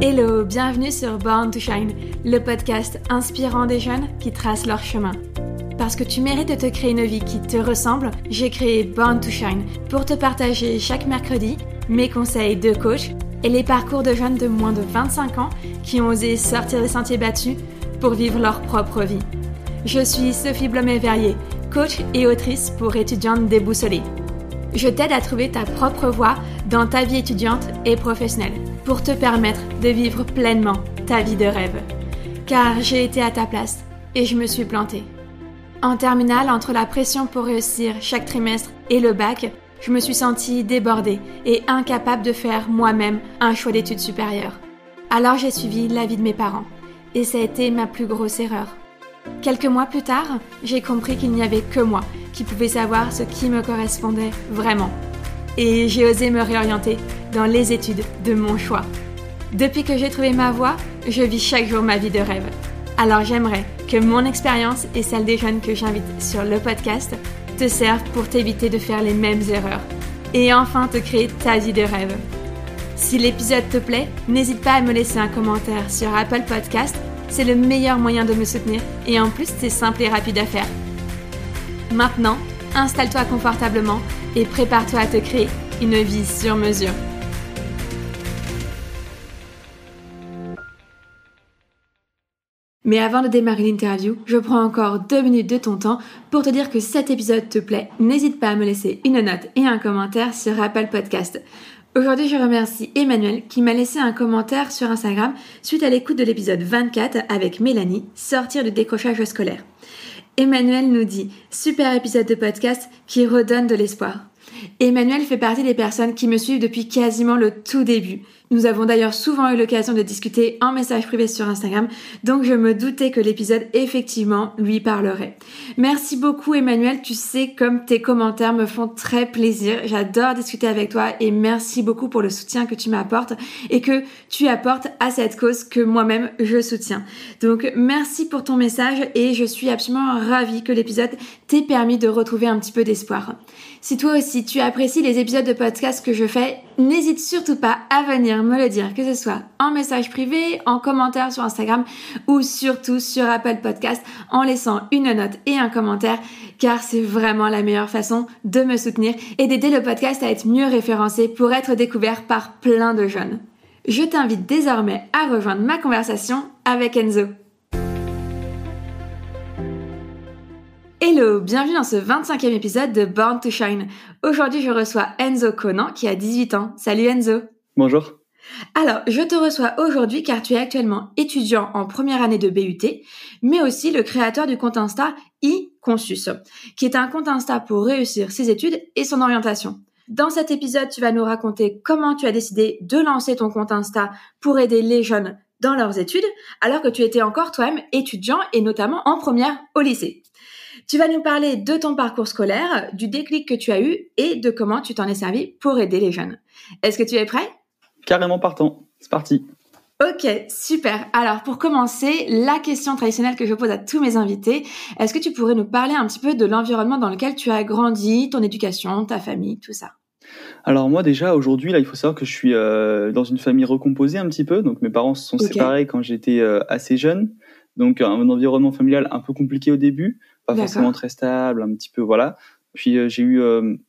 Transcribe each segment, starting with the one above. Hello, bienvenue sur Born to Shine, le podcast inspirant des jeunes qui tracent leur chemin. Parce que tu mérites de te créer une vie qui te ressemble, j'ai créé Born to Shine pour te partager chaque mercredi mes conseils de coach et les parcours de jeunes de moins de 25 ans qui ont osé sortir des sentiers battus pour vivre leur propre vie. Je suis Sophie Blomet-Verrier, coach et autrice pour étudiantes déboussolées. Je t'aide à trouver ta propre voie dans ta vie étudiante et professionnelle pour te permettre de vivre pleinement ta vie de rêve. Car j'ai été à ta place et je me suis plantée. En terminale, entre la pression pour réussir chaque trimestre et le bac, je me suis sentie débordée et incapable de faire moi-même un choix d'études supérieures. Alors j'ai suivi l'avis de mes parents et ça a été ma plus grosse erreur. Quelques mois plus tard, j'ai compris qu'il n'y avait que moi qui pouvais savoir ce qui me correspondait vraiment. Et j'ai osé me réorienter dans les études de mon choix. Depuis que j'ai trouvé ma voie, je vis chaque jour ma vie de rêve. Alors j'aimerais que mon expérience et celle des jeunes que j'invite sur le podcast te servent pour t'éviter de faire les mêmes erreurs et enfin te créer ta vie de rêve. Si l'épisode te plaît, n'hésite pas à me laisser un commentaire sur Apple Podcast. C'est le meilleur moyen de me soutenir et en plus, c'est simple et rapide à faire. Maintenant, installe-toi confortablement et prépare-toi à te créer une vie sur mesure. Mais avant de démarrer l'interview, je prends encore 2 minutes de ton temps pour te dire que cet épisode te plaît. N'hésite pas à me laisser une note et un commentaire sur Apple Podcast. Aujourd'hui, je remercie Emmanuel qui m'a laissé un commentaire sur Instagram suite à l'écoute de l'épisode 24 avec Mélanie, sortir du décrochage scolaire. Emmanuel nous dit « Super épisode de podcast qui redonne de l'espoir ». Emmanuel fait partie des personnes qui me suivent depuis quasiment le tout début. Nous avons d'ailleurs souvent eu l'occasion de discuter en message privé sur Instagram, donc je me doutais que l'épisode effectivement lui parlerait. Merci beaucoup Emmanuel, tu sais comme tes commentaires me font très plaisir, j'adore discuter avec toi et merci beaucoup pour le soutien que tu m'apportes et que tu apportes à cette cause que moi-même je soutiens. Donc merci pour ton message et je suis absolument ravie que l'épisode t'ait permis de retrouver un petit peu d'espoir. Si toi aussi tu apprécies les épisodes de podcast que je fais, n'hésite surtout pas à venir me le dire, que ce soit en message privé, en commentaire sur Instagram ou surtout sur Apple Podcast en laissant une note et un commentaire car c'est vraiment la meilleure façon de me soutenir et d'aider le podcast à être mieux référencé pour être découvert par plein de jeunes. Je t'invite désormais à rejoindre ma conversation avec Enzo. Hello, bienvenue dans ce 25e épisode de Born to Shine. Aujourd'hui, je reçois Enzo Conan qui a 18 ans. Salut Enzo. Bonjour. Alors, je te reçois aujourd'hui car tu es actuellement étudiant en première année de BUT, mais aussi le créateur du compte Insta eConsus, qui est un compte Insta pour réussir ses études et son orientation. Dans cet épisode, tu vas nous raconter comment tu as décidé de lancer ton compte Insta pour aider les jeunes dans leurs études, alors que tu étais encore toi-même étudiant et notamment en première au lycée. Tu vas nous parler de ton parcours scolaire, du déclic que tu as eu et de comment tu t'en es servi pour aider les jeunes. Est-ce que tu es prêt ? Carrément partant, c'est parti. Ok, super. Alors pour commencer, la question traditionnelle que je pose à tous mes invités, est-ce que tu pourrais nous parler un petit peu de l'environnement dans lequel tu as grandi, ton éducation, ta famille, tout ça ? Alors moi déjà aujourd'hui là il faut savoir que je suis dans une famille recomposée un petit peu, donc mes parents se sont séparés quand j'étais assez jeune, donc un environnement familial un peu compliqué au début. Pas forcément très stable, un petit peu, voilà. Puis j'ai eu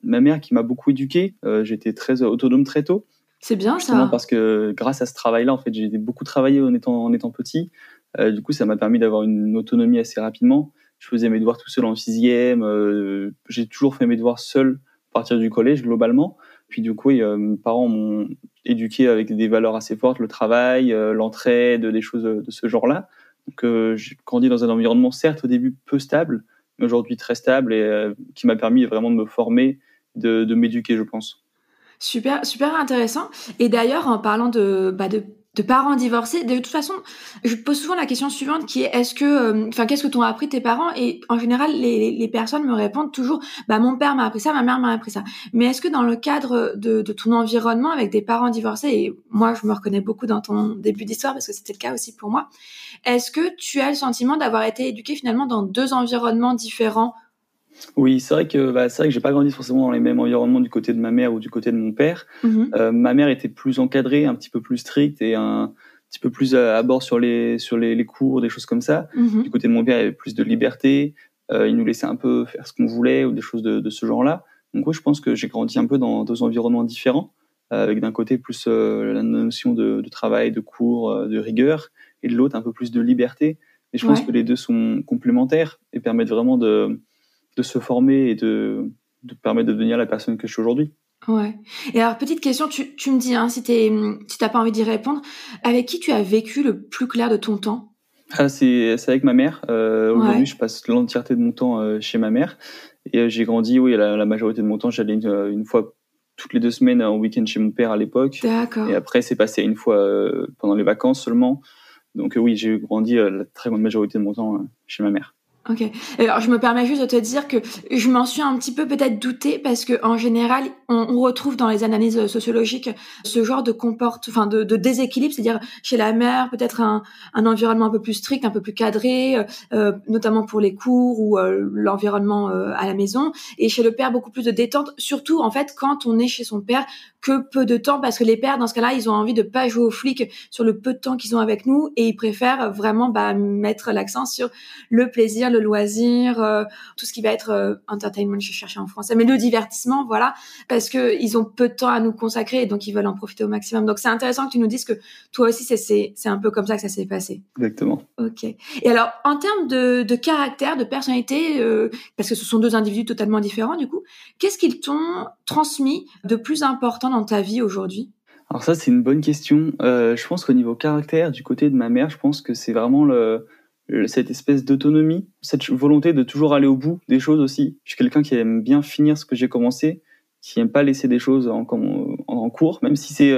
ma mère qui m'a beaucoup éduqué. J'étais très autonome très tôt. C'est bien ça. Justement parce que grâce à ce travail-là, en fait, j'ai beaucoup travaillé en étant petit. Du coup, ça m'a permis d'avoir une autonomie assez rapidement. Je faisais mes devoirs tout seul en 6e. J'ai toujours fait mes devoirs seul à partir du collège, globalement. Puis du coup, mes parents m'ont éduqué avec des valeurs assez fortes, le travail, l'entraide, des choses de ce genre-là. Donc, j'ai grandi dans un environnement, certes, au début peu stable, mais aujourd'hui très stable et qui m'a permis vraiment de me former, de m'éduquer, je pense. Super, super intéressant. Et d'ailleurs, en parlant de parents divorcés, de toute façon, je pose souvent la question suivante qui est qu'est-ce que t'ont appris tes parents ? Et en général, les personnes me répondent toujours mon père m'a appris ça, ma mère m'a appris ça. Mais est-ce que dans le cadre de ton environnement avec des parents divorcés, et moi je me reconnais beaucoup dans ton début d'histoire parce que c'était le cas aussi pour moi, est-ce que tu as le sentiment d'avoir été éduqué finalement dans 2 environnements différents ? Oui, c'est vrai que j'ai pas grandi forcément dans les mêmes environnements du côté de ma mère ou du côté de mon père. Mm-hmm. Ma mère était plus encadrée, un petit peu plus stricte et un petit peu plus à bord sur les cours, des choses comme ça. Mm-hmm. Du côté de mon père, il y avait plus de liberté. Il nous laissait un peu faire ce qu'on voulait ou des choses de ce genre-là. Donc oui, je pense que j'ai grandi un peu dans deux environnements différents, avec d'un côté plus la notion de travail, de cours, de rigueur, et de l'autre un peu plus de liberté. Et je pense que les deux sont complémentaires et permettent vraiment de se former et de permettre de devenir la personne que je suis aujourd'hui. Ouais. Et alors, petite question, tu me dis, hein, si t'as pas envie d'y répondre, avec qui tu as vécu le plus clair de ton temps ? Ah, c'est avec ma mère. Aujourd'hui, je passe l'entièreté de mon temps chez ma mère. Et j'ai grandi, la majorité de mon temps, j'allais une fois toutes les 2 semaines en week-end chez mon père à l'époque. D'accord. Et après, c'est passé une fois pendant les vacances seulement. Donc j'ai grandi la très grande majorité de mon temps chez ma mère. Ok. Alors, je me permets juste de te dire que je m'en suis un petit peu peut-être doutée parce que, en général, on retrouve dans les analyses sociologiques ce genre de de déséquilibre, c'est-à-dire chez la mère, peut-être un environnement un peu plus strict, un peu plus cadré, notamment pour les cours ou l'environnement à la maison, et chez le père, beaucoup plus de détente, surtout, en fait, quand on est chez son père que peu de temps, parce que les pères, dans ce cas-là, ils ont envie de pas jouer aux flics sur le peu de temps qu'ils ont avec nous, et ils préfèrent vraiment, mettre l'accent sur le plaisir, le loisir, tout ce qui va être entertainment, je cherchais en français, mais le divertissement, voilà, parce que ils ont peu de temps à nous consacrer et donc ils veulent en profiter au maximum. Donc c'est intéressant que tu nous dises que toi aussi c'est un peu comme ça que ça s'est passé. Exactement. Ok. Et alors en termes de caractère, de personnalité, parce que ce sont 2 individus totalement différents du coup, qu'est-ce qu'ils t'ont transmis de plus important dans ta vie aujourd'hui ? Alors ça c'est une bonne question. Je pense qu'au niveau caractère, du côté de ma mère, je pense que c'est vraiment cette espèce d'autonomie, cette volonté de toujours aller au bout des choses aussi. Je suis quelqu'un qui aime bien finir ce que j'ai commencé, qui aime pas laisser des choses en cours, même si c'est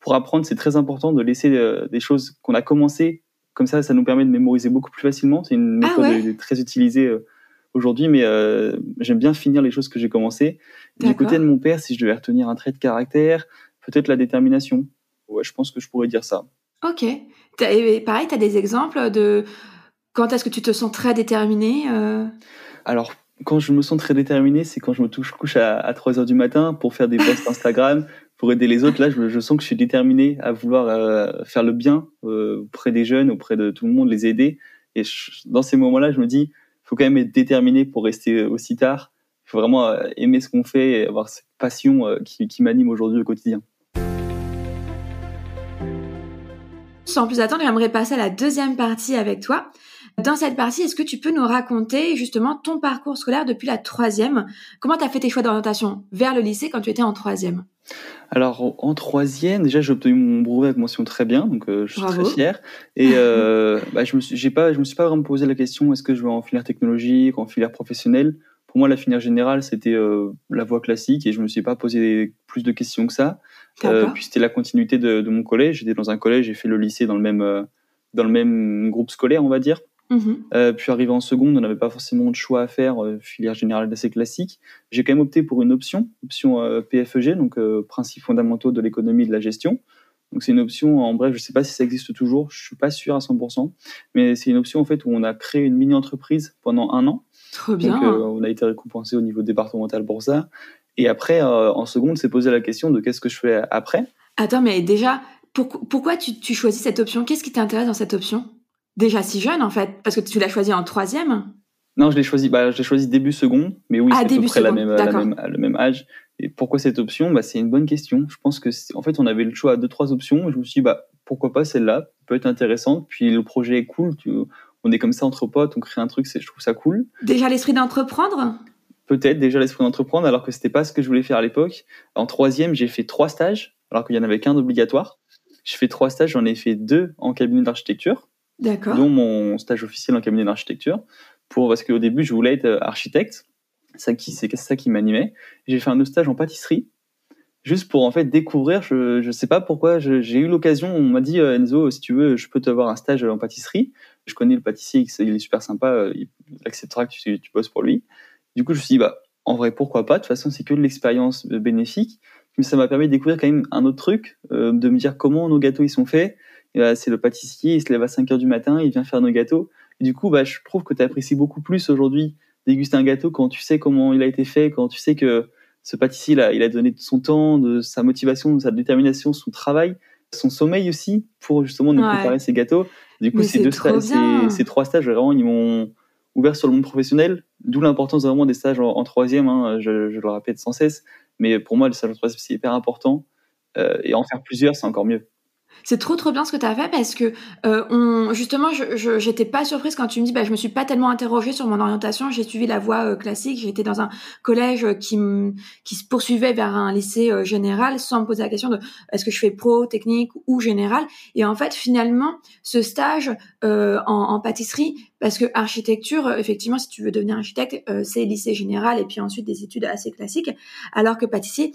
pour apprendre, c'est très important de laisser des choses qu'on a commencées. Comme ça, ça nous permet de mémoriser beaucoup plus facilement. C'est une méthode très utilisée aujourd'hui, mais j'aime bien finir les choses que j'ai commencées. D'accord. Du côté de mon père, si je devais retenir un trait de caractère, peut-être la détermination. Ouais, je pense que je pourrais dire ça. Ok. Et pareil, t'as des exemples de... Quand est-ce que tu te sens très déterminé Alors, quand je me sens très déterminé, c'est quand je me couche à 3h du matin pour faire des posts Instagram, pour aider les autres. Là, je sens que je suis déterminé à vouloir faire le bien auprès des jeunes, auprès de tout le monde, les aider. Et dans ces moments-là, je me dis, il faut quand même être déterminé pour rester aussi tard. Il faut vraiment aimer ce qu'on fait et avoir cette passion qui m'anime aujourd'hui au quotidien. Sans plus attendre, j'aimerais passer à la 2e partie avec toi. Dans cette partie, est-ce que tu peux nous raconter justement ton parcours scolaire depuis la 3e ? Comment tu as fait tes choix d'orientation vers le lycée quand tu étais en 3e ? Alors, en 3e, déjà, j'ai obtenu mon brevet avec mention très bien, donc je suis très fier. Et je me suis pas vraiment posé la question, est-ce que je vais en filière technologique, en filière professionnelle ? Pour moi, la filière générale, c'était la voie classique et je me suis pas posé plus de questions que ça. Puis c'était la continuité de mon collège. J'étais dans un collège, j'ai fait le lycée dans le même groupe scolaire, on va dire. Mm-hmm. Puis arrivé en seconde, on n'avait pas forcément de choix à faire, filière générale assez classique. J'ai quand même opté pour une option PFEG, donc principes fondamentaux de l'économie et de la gestion. Donc c'est une option, en bref, je sais pas si ça existe toujours, je suis pas sûr à 100%, mais c'est une option en fait où on a créé une mini-entreprise pendant 1 an. Trop bien. Donc on a été récompensé au niveau départemental pour ça. Et après, en seconde, c'est posé la question de qu'est-ce que je fais après. Attends, mais déjà, pourquoi tu choisis cette option ? Qu'est-ce qui t'intéresse dans cette option ? Déjà si jeune, en fait, parce que tu l'as choisie en 3e ? Non, je l'ai choisi début seconde, mais oui, c'est à peu près le même âge. Et pourquoi cette option ? C'est une bonne question. Je pense que, en fait, on avait le choix à 2-3 options. Je me suis dit, pourquoi pas celle-là ? Peut être intéressante. Puis le projet est cool. On est comme ça entre potes, on crée un truc, je trouve ça cool. Déjà l'esprit d'entreprendre ? Peut-être déjà l'esprit d'entreprendre, alors que c'était pas ce que je voulais faire à l'époque. En 3e, j'ai fait 3 stages, alors qu'il y en avait qu'un obligatoire. J'ai fait 3 stages, j'en ai fait 2 en cabinet d'architecture. D'accord. Dont mon stage officiel en cabinet d'architecture, parce qu'au début, je voulais être architecte. C'est ça qui m'animait. J'ai fait un autre stage en pâtisserie, juste pour en fait découvrir. Je sais pas pourquoi, j'ai eu l'occasion. On m'a dit, Enzo, si tu veux, je peux te avoir un stage en pâtisserie. Je connais le pâtissier, il est super sympa, il acceptera que tu bosses pour lui. Du coup, je me suis dit, en vrai, pourquoi pas ? De toute façon, c'est que de l'expérience bénéfique. Mais ça m'a permis de découvrir quand même un autre truc, de me dire comment nos gâteaux ils sont faits. Et c'est le pâtissier, il se lève à 5h du matin, il vient faire nos gâteaux. Et du coup, je trouve que tu apprécies beaucoup plus aujourd'hui déguster un gâteau quand tu sais comment il a été fait, quand tu sais que ce pâtissier, il a donné de son temps, de sa motivation, de sa détermination, son travail, son sommeil aussi, pour justement nous préparer ces gâteaux. Du coup, ces trois stages, vraiment, ils m'ont ouvert sur le monde professionnel, d'où l'importance vraiment des stages en troisième, hein, je le répète sans cesse, mais pour moi, le stage en troisième, c'est hyper important, et en faire plusieurs, c'est encore mieux. C'est trop bien ce que tu as fait, parce que justement, j'étais pas surprise quand tu me dis je me suis pas tellement interrogée sur mon orientation, j'ai suivi la voie classique, j'étais dans un collège qui se poursuivait vers un lycée général, sans me poser la question de est-ce que je fais pro, technique ou général. Et en fait, finalement, ce stage en pâtisserie, parce que architecture, effectivement, si tu veux devenir architecte, c'est lycée général et puis ensuite des études assez classiques, alors que pâtissier,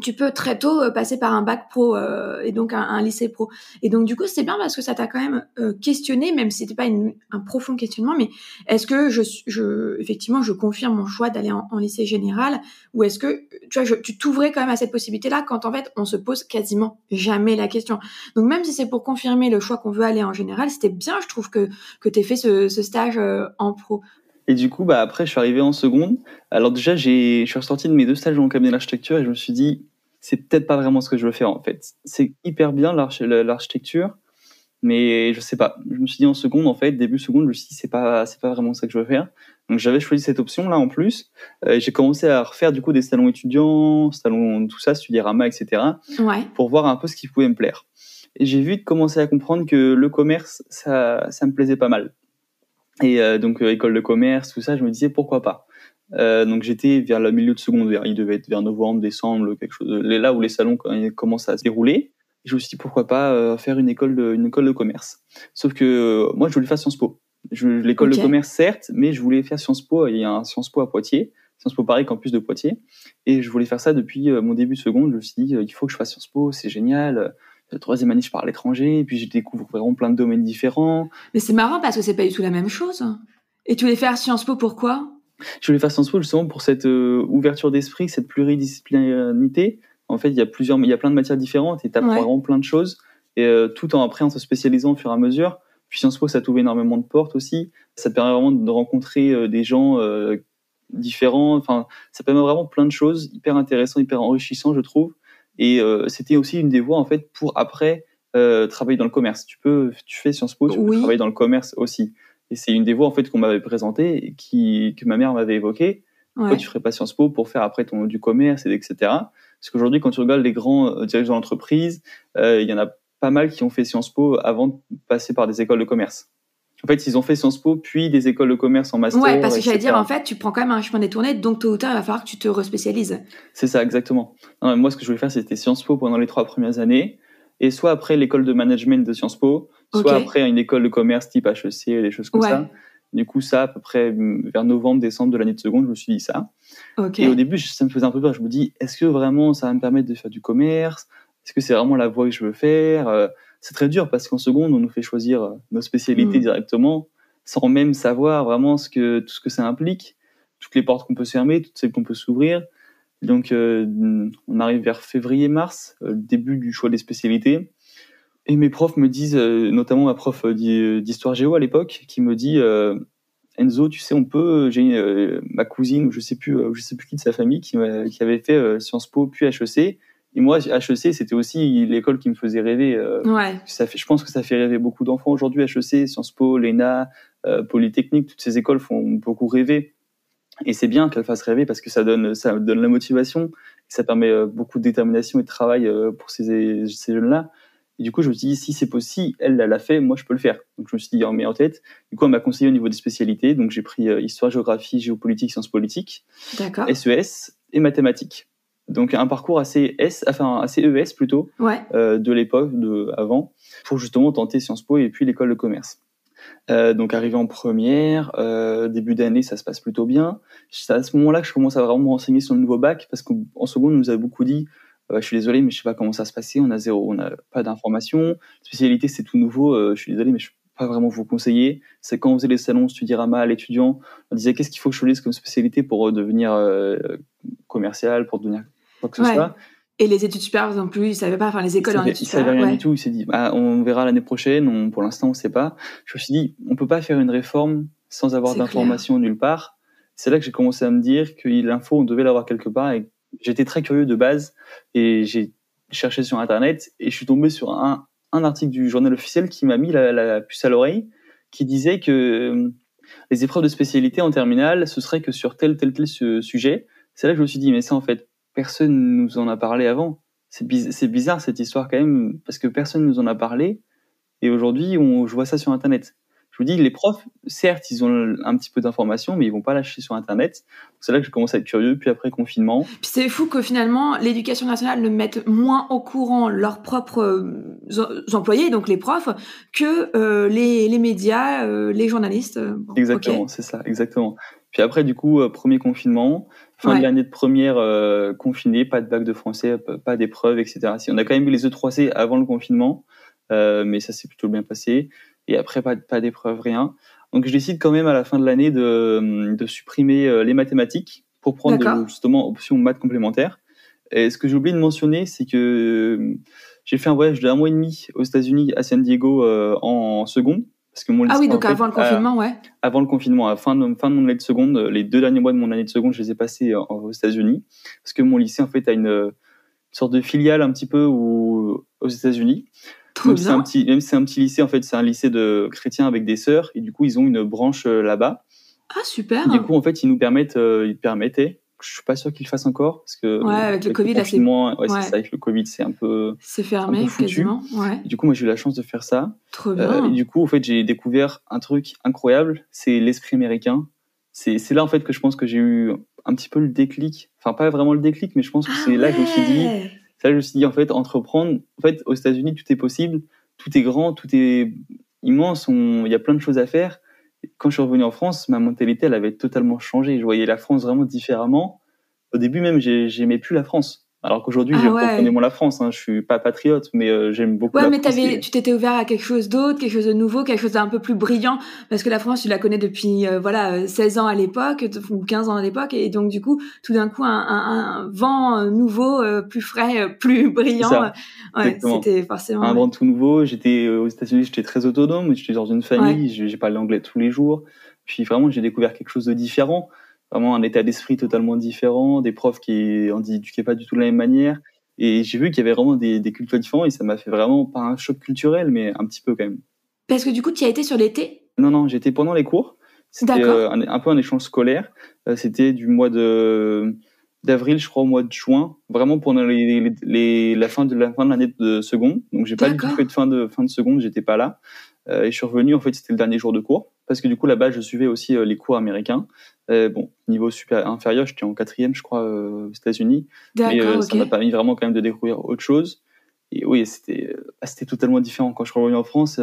tu peux très tôt passer par un bac pro et donc un lycée pro. Et donc, du coup, c'est bien parce que ça t'a quand même questionné, même si c'était pas un profond questionnement, mais est-ce que effectivement, je confirme mon choix d'aller en lycée général, ou est-ce que, tu vois, tu t'ouvrais quand même à cette possibilité-là, quand en fait, on se pose quasiment jamais la question. Donc, même si c'est pour confirmer le choix qu'on veut aller en général, c'était bien, je trouve, que t'aies fait ce stage en pro. Et du coup, après, je suis arrivé en seconde. Alors déjà, je suis ressorti de mes deux stages en cabinet d'architecture et je me suis dit, c'est peut-être pas vraiment ce que je veux faire en fait. C'est hyper bien l'architecture, mais je sais pas. Je me suis dit en seconde, en fait, début seconde, je me suis dit, c'est pas vraiment ça que je veux faire. Donc j'avais choisi cette option-là en plus. J'ai commencé à refaire du coup des salons étudiants, salons tout ça, Studyrama, etc. Ouais. Pour voir un peu ce qui pouvait me plaire. Et j'ai vite commencé à comprendre que le commerce, ça me plaisait pas mal. Et donc école de commerce, tout ça, je me disais pourquoi pas. Donc j'étais vers le milieu de secondaire, il devait être vers novembre, décembre, quelque chose là où les salons commencent à se dérouler. Et je me suis dit pourquoi pas faire une école de commerce. Sauf que moi je voulais faire Sciences Po. L'école de commerce certes, mais je voulais faire Sciences Po. Il y a un Sciences Po à Poitiers, Sciences Po Paris campus de Poitiers, et je voulais faire ça depuis mon début de seconde. Je me suis dit il faut que je fasse Sciences Po, c'est génial. La troisième année, je pars à l'étranger, et puis je découvre vraiment plein de domaines différents. Mais c'est marrant parce que c'est pas du tout la même chose. Et tu voulais faire Sciences Po, pourquoi ? Je voulais faire Sciences Po justement pour cette ouverture d'esprit, cette pluridisciplinarité. En fait, il y a plein de matières différentes et t'apprends vraiment plein de choses. Et tout en se spécialisant au fur et à mesure. Puis Sciences Po, ça t'ouvre énormément de portes aussi. Ça te permet vraiment de rencontrer des gens différents. Enfin, ça permet vraiment plein de choses, hyper intéressant, hyper enrichissant, je trouve. Et c'était aussi une des voies en fait pour après travailler dans le commerce. Tu fais Sciences Po, tu peux travailler dans le commerce aussi. Et c'est une des voies en fait qu'on m'avait présentée, et que ma mère m'avait évoquée. Pourquoi tu ferais pas Sciences Po pour faire après du commerce, etc. Parce qu'aujourd'hui, quand tu regardes les grands dirigeants d'entreprise, il y en a pas mal qui ont fait Sciences Po avant de passer par des écoles de commerce. En fait, ils ont fait Sciences Po, puis des écoles de commerce en master, ouais, parce que etc. J'allais dire, en fait, tu prends quand même un chemin détourné, donc tôt ou tard, il va falloir que tu te respécialises. C'est ça, exactement. Non, moi, ce que je voulais faire, c'était Sciences Po pendant les 3 premières années, et soit après l'école de management de Sciences Po, soit après une école de commerce type HEC, des choses comme ça. Du coup, ça, à peu près vers novembre, décembre de l'année de seconde, je me suis dit ça. Et au début, ça me faisait un peu peur. Je me dis, est-ce que vraiment, ça va me permettre de faire du commerce ? Est-ce que c'est vraiment la voie que je veux faire ? C'est très dur parce qu'en seconde, on nous fait choisir nos spécialités directement, sans même savoir vraiment tout ce que ça implique, toutes les portes qu'on peut se fermer, toutes celles qu'on peut s'ouvrir. Donc, on arrive vers février-mars, début du choix des spécialités. Et mes profs me disent, notamment ma prof d'histoire géo à l'époque, qui me dit Enzo, tu sais, j'ai ma cousine ou je sais plus qui de sa famille qui avait fait Sciences Po puis HEC. Et moi, HEC, c'était aussi l'école qui me faisait rêver. Je pense que ça fait rêver beaucoup d'enfants aujourd'hui. HEC, Sciences Po, l'ENA, Polytechnique, toutes ces écoles font beaucoup rêver. Et c'est bien qu'elles fassent rêver parce que ça donne la motivation. Ça permet beaucoup de détermination et de travail pour ces jeunes-là. Et du coup, je me suis dit, si c'est possible, elle l'a fait, moi, je peux le faire. Donc, je me suis dit, on met en tête. Du coup, elle m'a conseillé au niveau des spécialités. Donc, j'ai pris histoire, géographie, géopolitique, sciences politiques, SES et mathématiques. Donc un parcours assez ES plutôt, de l'époque avant, pour justement tenter Sciences Po et puis l'école de commerce. Donc arrivé en première, début d'année, ça se passe plutôt bien. C'est à ce moment-là que je commence à vraiment me renseigner sur le nouveau bac, parce qu'en seconde, on nous a beaucoup dit « je suis désolé, mais je sais pas comment ça se passait, on n'a pas d'informations, spécialité c'est tout nouveau, je suis désolé, mais je pas vraiment vous conseiller. C'est quand on faisait les salons Studyrama à l'étudiant, on disait qu'est-ce qu'il faut que je choisisse comme spécialité pour devenir commercial, pour devenir quoi que ce soit. Et les études supérieures non plus, ils savaient pas, enfin les écoles en études supérieures. Ils savaient rien du tout. Ils s'est dit, on verra l'année prochaine. Pour l'instant, on ne sait pas. Je me suis dit, on peut pas faire une réforme sans avoir d'informations nulle part. C'est là que j'ai commencé à me dire que l'info, on devait l'avoir quelque part. Et j'étais très curieux de base et j'ai cherché sur Internet et je suis tombé sur un article du journal officiel qui m'a mis la puce à l'oreille, qui disait que les épreuves de spécialité en terminale, ce serait que sur tel sujet. C'est là que je me suis dit, mais ça, en fait, personne ne nous en a parlé avant. C'est bizarre, cette histoire, quand même, parce que personne ne nous en a parlé. Et aujourd'hui, je vois ça sur Internet. Je vous dis, les profs, certes, ils ont un petit peu d'informations, mais ils vont pas lâcher sur Internet. C'est là que je commence à être curieux, puis après confinement. Puis c'est fou que finalement, l'éducation nationale ne mette moins au courant leurs propres employés, donc les profs, que les médias, les journalistes. Bon, exactement, okay. C'est ça, exactement. Puis après, du coup, premier confinement, fin de l'année de première confinée, pas de bac de français, pas d'épreuves, etc. On a quand même eu les E3C avant le confinement, mais ça s'est plutôt bien passé. Et après, pas d'épreuve, rien. Donc, je décide quand même à la fin de l'année de supprimer les mathématiques pour prendre justement option maths complémentaire. Et ce que j'ai oublié de mentionner, c'est que j'ai fait un voyage de 1 mois et demi aux États-Unis à San Diego en seconde. Parce que mon lycée, donc en fait, avant le confinement, Avant le confinement, à fin de mon année de seconde, les 2 derniers mois de mon année de seconde, je les ai passés aux États-Unis. Parce que mon lycée, en fait, a une sorte de filiale un petit peu aux États-Unis. Même si c'est un petit lycée, en fait, c'est un lycée de chrétiens avec des sœurs, et du coup, ils ont une branche là-bas. Ah, super! Du coup, en fait, ils permettaient, je suis pas sûr qu'ils le fassent encore, parce que. Ouais, avec le Covid, c'est ça, avec le Covid, c'est un peu. C'est fermé, quasiment. Ouais. Du coup, moi, j'ai eu la chance de faire ça. Trop bien! Et du coup, en fait, j'ai découvert un truc incroyable, c'est l'esprit américain. C'est là, en fait, que je pense que j'ai eu un petit peu le déclic. Enfin, pas vraiment le déclic, mais je pense que là que je me suis dit. Ça, je me suis dit, en fait, entreprendre. En fait, aux États-Unis, tout est possible, tout est grand, tout est immense. Il y a plein de choses à faire. Et quand je suis revenu en France, ma mentalité, elle avait totalement changé. Je voyais la France vraiment différemment. Au début même, j'aimais plus la France. Alors qu'aujourd'hui, j'aime profondément la France. Hein. Je suis pas patriote, mais j'aime beaucoup la France. Ouais, mais tu t'étais ouvert à quelque chose d'autre, quelque chose de nouveau, quelque chose d'un peu plus brillant. Parce que la France, tu la connais depuis 16 ans à l'époque, ou 15 ans à l'époque. Et donc, du coup, tout d'un coup, un vent nouveau, plus frais, plus brillant. Ça, c'était forcément... Un vent tout nouveau. J'étais aux États-Unis, j'étais très autonome. J'étais dans une famille, j'ai parlé anglais tous les jours. Puis vraiment, j'ai découvert quelque chose de différent. Vraiment un état d'esprit totalement différent, des profs qui n'en éduquaient pas du tout de la même manière. Et j'ai vu qu'il y avait vraiment des cultures différentes et ça m'a fait vraiment, pas un choc culturel, mais un petit peu quand même. Parce que du coup, tu y as été sur l'été ? Non, j'étais pendant les cours. C'était un peu un échange scolaire. C'était du mois d'avril, je crois, au mois de juin, vraiment pendant la fin de l'année de seconde. Donc, j'ai pas du tout fait de fin de seconde, j'étais pas là. Et je suis revenu, en fait, c'était le dernier jour de cours. Parce que du coup, là-bas, je suivais aussi les cours américains. Niveau inférieur, j'étais en 4e, je crois, aux États-Unis. Mais ça m'a permis vraiment quand même de découvrir autre chose. Et oui, c'était totalement différent. Quand je suis revenu en France,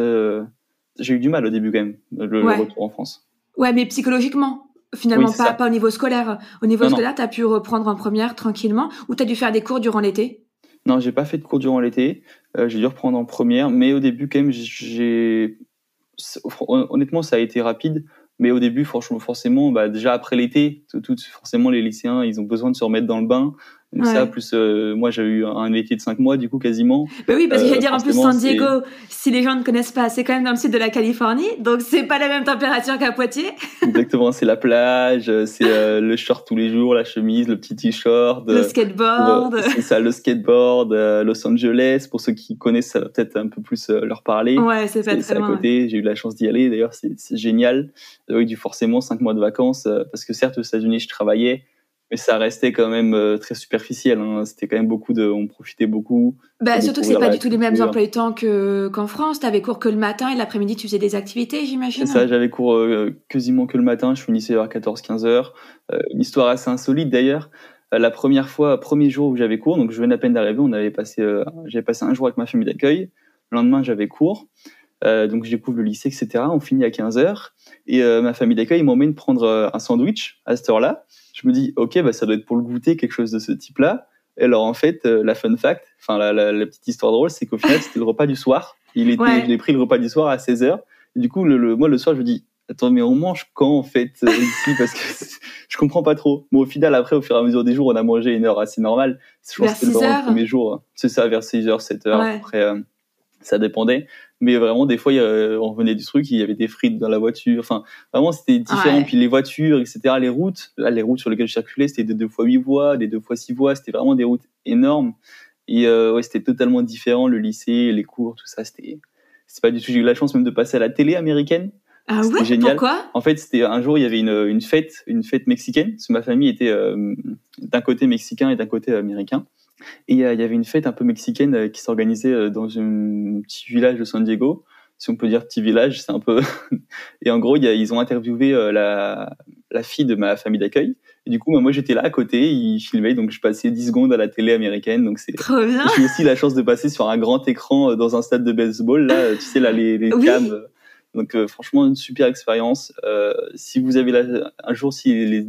j'ai eu du mal au début quand même, le retour en France. Ouais, mais psychologiquement finalement, pas au niveau scolaire. Au niveau scolaire, tu as pu reprendre en première tranquillement ou tu as dû faire des cours durant l'été ? Non, j'ai pas fait de cours durant l'été. J'ai dû reprendre en première. Mais au début, quand même, honnêtement, ça a été rapide. Mais au début, forcément, déjà après l'été, forcément, les lycéens, ils ont besoin de se remettre dans le bain. Donc ça, plus moi, j'ai eu un été de 5 mois, du coup, quasiment. Bah oui, parce que j'allais dire, en plus, San Diego, si les gens ne connaissent pas, c'est quand même dans le sud de la Californie, donc c'est pas la même température qu'à Poitiers. Exactement, c'est la plage, c'est le short tous les jours, la chemise, le petit t-shirt. Le skateboard. C'est ça, le skateboard, Los Angeles, pour ceux qui connaissent, ça va peut-être un peu plus leur parler. Ouais, c'est pas très loin. C'est à côté, j'ai eu la chance d'y aller, d'ailleurs, c'est génial. Oui, forcément 5 mois de vacances, parce que certes, aux États-Unis, je travaillais, mais ça restait quand même très superficiel. Hein. C'était quand même on profitait beaucoup. Surtout que c'est pas du tout les mêmes emplois du temps qu'en France. T'avais cours que le matin et l'après-midi, tu faisais des activités, j'imagine. C'est ça, j'avais cours quasiment que le matin. Je finissais vers 14-15 heures. Une histoire assez insolite d'ailleurs. La première fois, premier jour où j'avais cours, donc je venais à peine d'arriver, j'avais passé 1 jour avec ma famille d'accueil. Le lendemain, j'avais cours. Donc je découvre le lycée, etc. On finit à 15 h et ma famille d'accueil m'emmène prendre un sandwich à cette heure-là. Je me dis ok, ça doit être pour le goûter, quelque chose de ce type-là. Et alors en fait, la fun fact, enfin la petite histoire drôle, c'est qu'au final c'était le repas du soir. Je l'ai pris le repas du soir à 16 h. Et du coup, moi le soir, je me dis attends, mais on mange quand en fait ici, parce que je comprends pas trop. Bon, au final, après, au fur et à mesure des jours, on a mangé 1 heure assez normale. Je pense que c'était le premier jour. C'est ça, vers 6 h, 7 h après. ça dépendait. Mais vraiment, des fois, on revenait du truc, il y avait des frites dans la voiture. Enfin, vraiment, c'était différent. Ouais. Puis les voitures, etc., les routes sur lesquelles je circulais, c'était des 2x8 voies, des 2x6 voies. C'était vraiment des routes énormes. Et ouais, c'était totalement différent. Le lycée, les cours, tout ça, c'était pas du tout. J'ai eu la chance même de passer à la télé américaine. Ah ouais, génial. Pourquoi ? En fait, c'était un jour, il y avait une fête mexicaine. Parce que ma famille était d'un côté mexicain et d'un côté américain. Et il y avait une fête un peu mexicaine qui s'organisait dans un petit village de San Diego. Si on peut dire petit village, c'est un peu... Et en gros, ils ont interviewé la fille de ma famille d'accueil. Et du coup, moi, j'étais là à côté, ils filmaient, donc je passais 10 secondes à la télé américaine. Donc c'est... Trop bien. J'ai aussi la chance de passer sur un grand écran dans un stade de baseball. Là, tu sais, là, les oui. Cams. Donc franchement, une super expérience. Si vous avez un jour, si les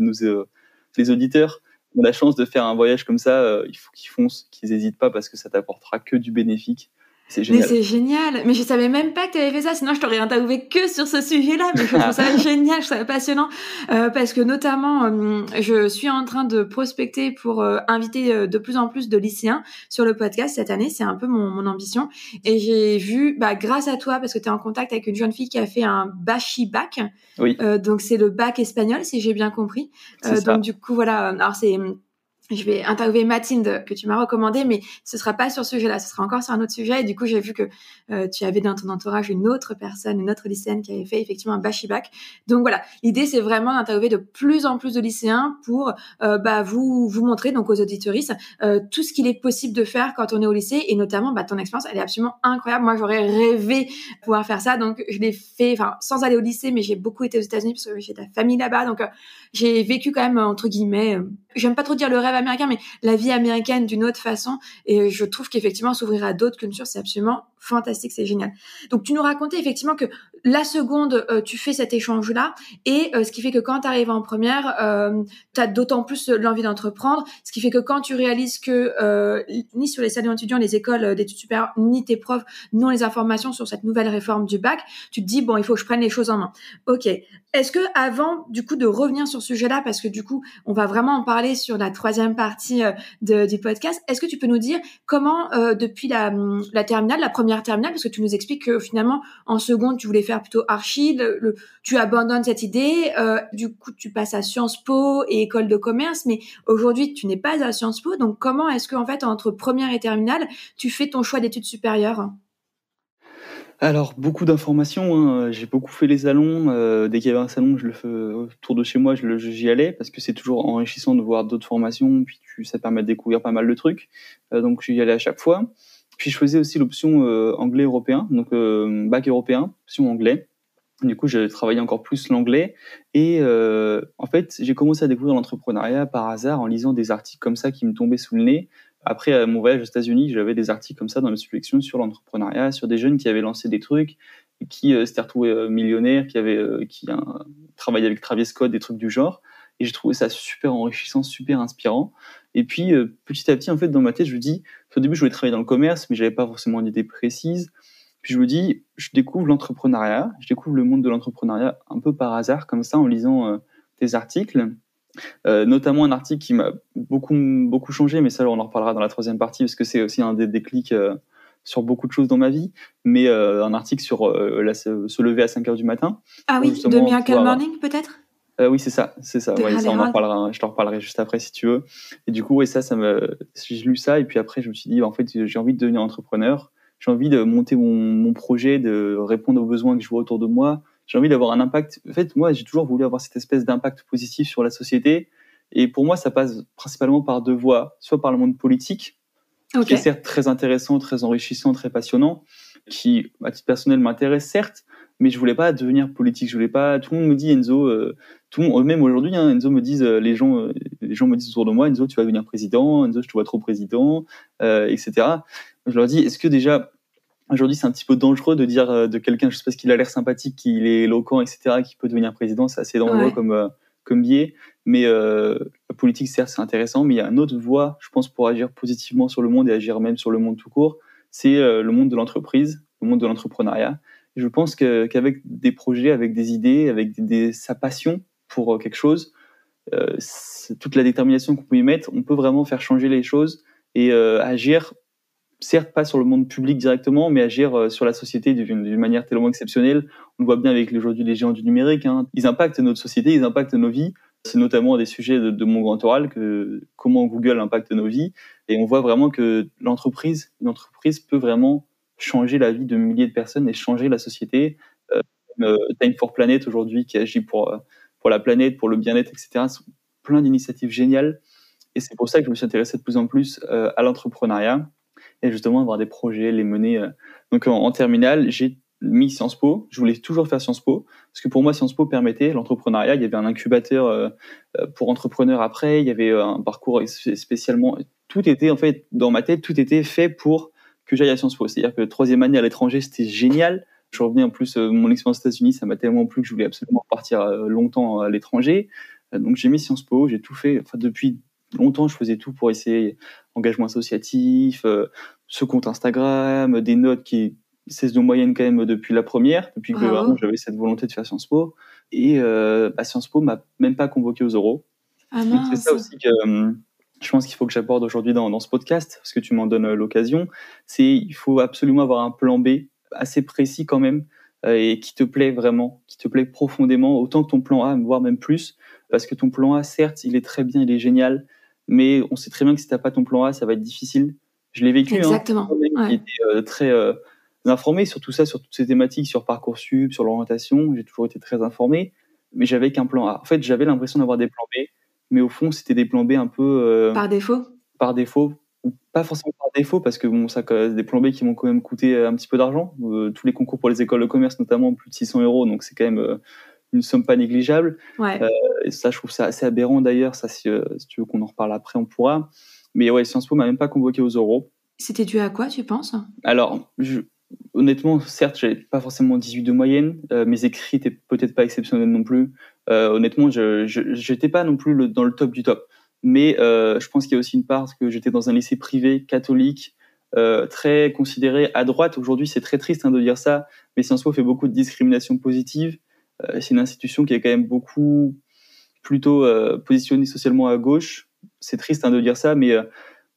auditeurs... On a la chance de faire un voyage comme ça, il faut qu'ils foncent, qu'ils n'hésitent pas parce que ça t'apportera que du bénéfique. C'est génial. Mais c'est génial. Mais je savais même pas que tu avais fait ça. Sinon, je t'aurais interviewé que sur ce sujet-là. Mais je trouve ça génial, je trouve ça passionnant. Parce que notamment, je suis en train de prospecter pour inviter de plus en plus de lycéens sur le podcast cette année. C'est un peu mon ambition. Et j'ai vu, grâce à toi, parce que tu es en contact avec une jeune fille qui a fait un bachi bac. Oui. Donc, c'est le bac espagnol, si j'ai bien compris. Donc, du coup, voilà. Alors, je vais interviewer Mathilde, que tu m'as recommandée, mais ce sera pas sur ce sujet-là, ce sera encore sur un autre sujet. Et du coup, j'ai vu que tu avais dans ton entourage une autre lycéenne qui avait fait effectivement un bachi-bac. Donc voilà, l'idée, c'est vraiment d'interviewer de plus en plus de lycéens pour vous montrer, donc aux auditeuristes, tout ce qu'il est possible de faire quand on est au lycée. Et notamment, ton expérience, elle est absolument incroyable. Moi, j'aurais rêvé pouvoir faire ça. Donc, je l'ai fait, sans aller au lycée, mais j'ai beaucoup été aux États-Unis parce que j'ai de la famille là-bas. Donc, j'ai vécu quand même, entre guillemets... J'aime pas trop dire le rêve américain, mais la vie américaine d'une autre façon. Et je trouve qu'effectivement, s'ouvrir à d'autres cultures, c'est absolument fantastique, c'est génial. Donc, tu nous racontais effectivement que la seconde, tu fais cet échange-là. Et ce qui fait que quand tu arrives en première, tu as d'autant plus l'envie d'entreprendre. Ce qui fait que quand tu réalises que ni sur les salons étudiants, les écoles d'études supérieures, ni tes profs n'ont les informations sur cette nouvelle réforme du bac, tu te dis, bon, il faut que je prenne les choses en main. OK. Est-ce que avant, du coup, de revenir sur ce sujet-là, parce que du coup, on va vraiment en parler sur la troisième partie du podcast, est-ce que tu peux nous dire comment, depuis la première terminale, parce que tu nous expliques que finalement, en seconde, tu voulais faire plutôt archi, tu abandonnes cette idée, du coup, tu passes à Sciences Po et école de commerce, mais aujourd'hui, tu n'es pas à Sciences Po, donc comment est-ce que, en fait, entre première et terminale, tu fais ton choix d'études supérieures ? Alors, beaucoup d'informations, hein. J'ai beaucoup fait les salons, dès qu'il y avait un salon, je le fais autour de chez moi, j'y allais, parce que c'est toujours enrichissant de voir d'autres formations, puis ça permet de découvrir pas mal de trucs, donc j'y allais à chaque fois. Puis je faisais aussi l'option anglais-européen, donc bac européen, option anglais. Du coup, j'ai travaillé encore plus l'anglais, et en fait, j'ai commencé à découvrir l'entrepreneuriat par hasard en lisant des articles comme ça qui me tombaient sous le nez. Après mon voyage aux États-Unis, j'avais des articles comme ça dans mes sélections sur l'entrepreneuriat, sur des jeunes qui avaient lancé des trucs, qui s'étaient retrouvés millionnaires, qui travaillaient avec Travis Scott, des trucs du genre. Et j'ai trouvé ça super enrichissant, super inspirant. Et puis, petit à petit, en fait, dans ma tête, je me dis, au début, je voulais travailler dans le commerce, mais je n'avais pas forcément une idée précise. Puis je me dis, je découvre l'entrepreneuriat, je découvre le monde de l'entrepreneuriat un peu par hasard, comme ça, en lisant des articles. Notamment un article qui m'a beaucoup changé, mais ça on en reparlera dans la troisième partie parce que c'est aussi un des déclics sur beaucoup de choses dans ma vie, mais un article sur se lever à 5h du matin. Ah oui, de Miracle Morning peut-être ? Oui, c'est ça. Ouais, ça on en reparlera, hein. Je te reparlerai juste après si tu veux. Et du coup, ouais, j'ai lu ça et puis après je me suis dit en fait, j'ai envie de devenir entrepreneur, j'ai envie de monter mon projet, de répondre aux besoins que je vois autour de moi. J'ai envie d'avoir un impact. En fait, moi, j'ai toujours voulu avoir cette espèce d'impact positif sur la société. Et pour moi, ça passe principalement par deux voies. Soit par le monde politique, qui est certes très intéressant, très enrichissant, très passionnant, qui, à titre personnel, m'intéresse, certes, mais je voulais pas devenir politique. Je voulais pas... Tout le monde me dit, Enzo... même aujourd'hui, hein, Enzo me disent... les gens me disent autour de moi, Enzo, tu vas devenir président. Enzo, je te vois trop président, etc. Je leur dis, est-ce que déjà... Aujourd'hui, c'est un petit peu dangereux de dire de quelqu'un, je sais pas, qu'il a l'air sympathique, qu'il est éloquent, etc., qui peut devenir président. C'est assez dangereux comme biais. Mais la politique, certes, c'est intéressant, mais il y a une autre voie, je pense, pour agir positivement sur le monde et agir même sur le monde tout court. C'est le monde de l'entreprise, le monde de l'entrepreneuriat. Et je pense qu'avec des projets, avec des idées, avec sa passion pour quelque chose, toute la détermination qu'on peut y mettre, on peut vraiment faire changer les choses et agir certes pas sur le monde public directement, mais agir sur la société d'une manière tellement exceptionnelle. On le voit bien avec aujourd'hui les géants du numérique. Hein. Ils impactent notre société, ils impactent nos vies. C'est notamment un des sujets de mon grand oral, que comment Google impacte nos vies. Et on voit vraiment que une entreprise peut vraiment changer la vie de milliers de personnes et changer la société. Time for Planet aujourd'hui, qui agit pour la planète, pour le bien-être, etc. Ce sont plein d'initiatives géniales. Et c'est pour ça que je me suis intéressé de plus en plus à l'entrepreneuriat et justement avoir des projets, les mener. Donc en terminale, j'ai mis Sciences Po. Je voulais toujours faire Sciences Po parce que pour moi, Sciences Po permettait l'entrepreneuriat. Il y avait un incubateur pour entrepreneurs après. Il y avait un parcours spécialement. Tout était, en fait, dans ma tête, tout était fait pour que j'aille à Sciences Po. C'est-à-dire que 3e année à l'étranger, c'était génial. Je revenais en plus, mon expérience aux États-Unis, ça m'a tellement plu que je voulais absolument repartir longtemps à l'étranger. Donc j'ai mis Sciences Po, j'ai tout fait. Enfin, depuis longtemps, je faisais tout pour essayer engagement associatif, ce compte Instagram, des notes qui cessent de moyenne quand même depuis la première, depuis que vraiment, j'avais cette volonté de faire Sciences Po. Et Sciences Po m'a même pas convoqué aux oraux. Ah non, donc, c'est ça aussi que je pense qu'il faut que j'aborde aujourd'hui dans ce podcast, parce que tu m'en donnes l'occasion. Il faut absolument avoir un plan B assez précis quand même et qui te plaît vraiment, qui te plaît profondément, autant que ton plan A, voire même plus, parce que ton plan A, certes, il est très bien, il est génial, mais on sait très bien que si t'as pas ton plan A, ça va être difficile. Je l'ai vécu. Exactement. J'ai été très informé sur tout ça, sur toutes ces thématiques, sur Parcoursup, sur l'orientation. J'ai toujours été très informé, mais j'avais qu'un plan A. En fait, j'avais l'impression d'avoir des plans B, mais au fond, c'était des plans B un peu... par défaut. Par défaut. Pas forcément par défaut, parce que bon, ça, c'est des plans B qui m'ont quand même coûté un petit peu d'argent. Tous les concours pour les écoles de commerce, notamment, plus de 600 €, donc c'est quand même une somme pas négligeable. Ouais. Et ça, je trouve ça assez aberrant d'ailleurs. Ça, si tu veux qu'on en reparle après, on pourra. Mais ouais, Sciences Po m'a même pas convoqué aux oraux. C'était dû à quoi, tu penses? Alors, honnêtement, certes, j'avais pas forcément 18 de moyenne. Mes écrits étaient peut-être pas exceptionnels non plus. Honnêtement, j'étais pas non plus dans le top du top. Mais je pense qu'il y a aussi une part que j'étais dans un lycée privé catholique, très considéré à droite. Aujourd'hui, c'est très triste de dire ça, mais Sciences Po fait beaucoup de discrimination positive. C'est une institution qui est quand même beaucoup plutôt positionnée socialement à gauche. C'est triste de dire ça, mais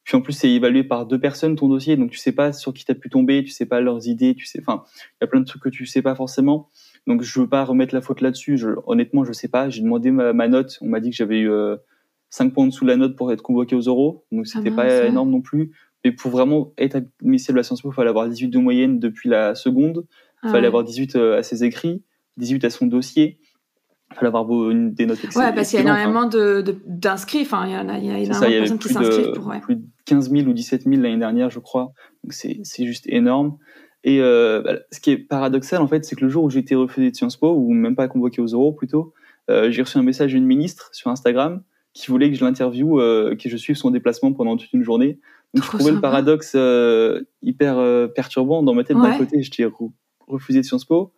puis en plus, c'est évalué par 2 personnes ton dossier, donc tu sais pas sur qui t'as pu tomber, tu sais pas leurs idées, tu sais, enfin, il y a plein de trucs que tu sais pas forcément. Donc je veux pas remettre la faute là-dessus. Honnêtement, je sais pas. J'ai demandé ma note. On m'a dit que j'avais eu 5 points en dessous de la note pour être convoqué aux oraux, donc c'était pas énorme non plus. Mais pour vraiment être admissible à Sciences Po, il fallait avoir 18 de moyenne depuis la seconde, il fallait avoir 18 à ses écrits, 18 à son dossier, il fallait avoir des notes excellentes. Ouais, parce qu'il y a énormément d'inscrits, enfin, il y a énormément de personnes qui s'inscrivent pour... Plus de 15 000 ou 17 000 l'année dernière, je crois, donc c'est juste énorme. Et ce qui est paradoxal, en fait, c'est que le jour où j'ai été refusé de Sciences Po, ou même pas convoqué aux oraux plutôt, j'ai reçu un message d'une ministre sur Instagram, qui voulait que je l'interviewe, que je suive son déplacement pendant toute une journée. Donc, je trouvais le paradoxe hyper perturbant. Dans ma tête, d'un côté, j'étais refusé de Sciences Po.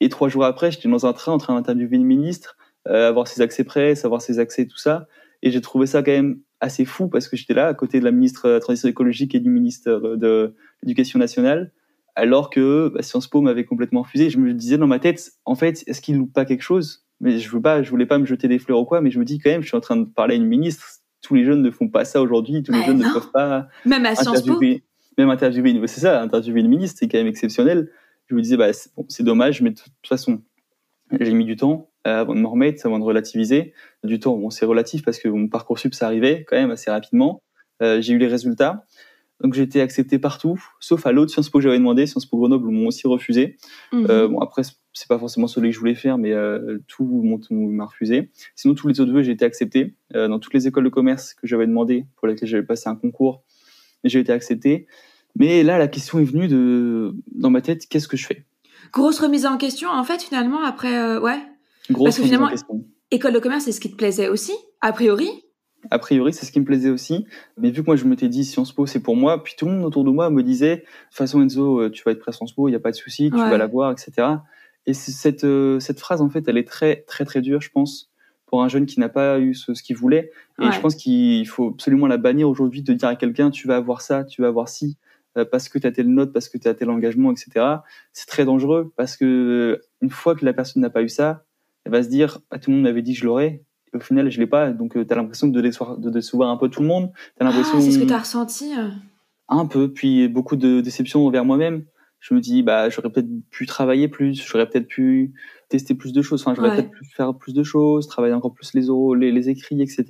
Et 3 jours après, j'étais dans un train en train d'interviewer une ministre, avoir ses accès presse, avoir ses accès, tout ça. Et j'ai trouvé ça quand même assez fou parce que j'étais là, à côté de la ministre de la Transition écologique et du ministre de l'Éducation nationale, alors que Sciences Po m'avait complètement refusé. Je me disais dans ma tête, en fait, est-ce qu'il loupe pas quelque chose ? Mais je voulais pas me jeter des fleurs ou quoi, mais je me dis quand même, je suis en train de parler à une ministre. Tous les jeunes ne font pas ça aujourd'hui, tous les jeunes ne peuvent pas. Même à Sciences Po. Même interviewer, c'est ça, interviewer une ministre, c'est quand même exceptionnel. Je me disais, c'est dommage, mais de toute façon, j'ai mis du temps avant de m'en remettre, avant de relativiser. Du temps, c'est relatif parce que mon Parcoursup, ça arrivait quand même assez rapidement. J'ai eu les résultats. Donc, j'ai été accepté partout, sauf à l'autre Sciences Po que j'avais demandé. Sciences Po Grenoble m'ont aussi refusé. Après, c'est pas forcément celui que je voulais faire, mais tout m'a refusé. Sinon, tous les autres vœux, j'ai été accepté. Dans toutes les écoles de commerce que j'avais demandé, pour lesquelles j'avais passé un concours, j'ai été accepté. Mais là, la question est venue dans ma tête, qu'est-ce que je fais? Grosse remise en question, en fait, finalement, après... Grosse remise en question. École de commerce, c'est ce qui te plaisait aussi, a priori? A priori, c'est ce qui me plaisait aussi. Mais vu que moi, je m'étais dit, Sciences Po, c'est pour moi. Puis tout le monde autour de moi me disait, de toute façon, Enzo, tu vas être prêt à Sciences Po, il n'y a pas de souci, tu vas l'avoir, etc. Et cette phrase, en fait, elle est très, très, très dure, je pense, pour un jeune qui n'a pas eu ce qu'il voulait. Et je pense qu'il faut absolument la bannir aujourd'hui, de dire à quelqu'un, tu vas avoir ça, tu vas avoir ci, parce que tu as telle note, parce que tu as tel engagement, etc. C'est très dangereux, parce que une fois que la personne n'a pas eu ça, elle va se dire, tout le monde m'avait dit que je l'aurais. Au final, je l'ai pas, donc tu as l'impression de décevoir un peu tout le monde. C'est ce que tu as ressenti. un peu, puis beaucoup de déception envers moi-même. Je me dis, bah, j'aurais peut-être pu travailler plus, j'aurais peut-être pu tester plus de choses, enfin, j'aurais peut-être pu faire plus de choses, travailler encore plus les oraux, les écrits, etc.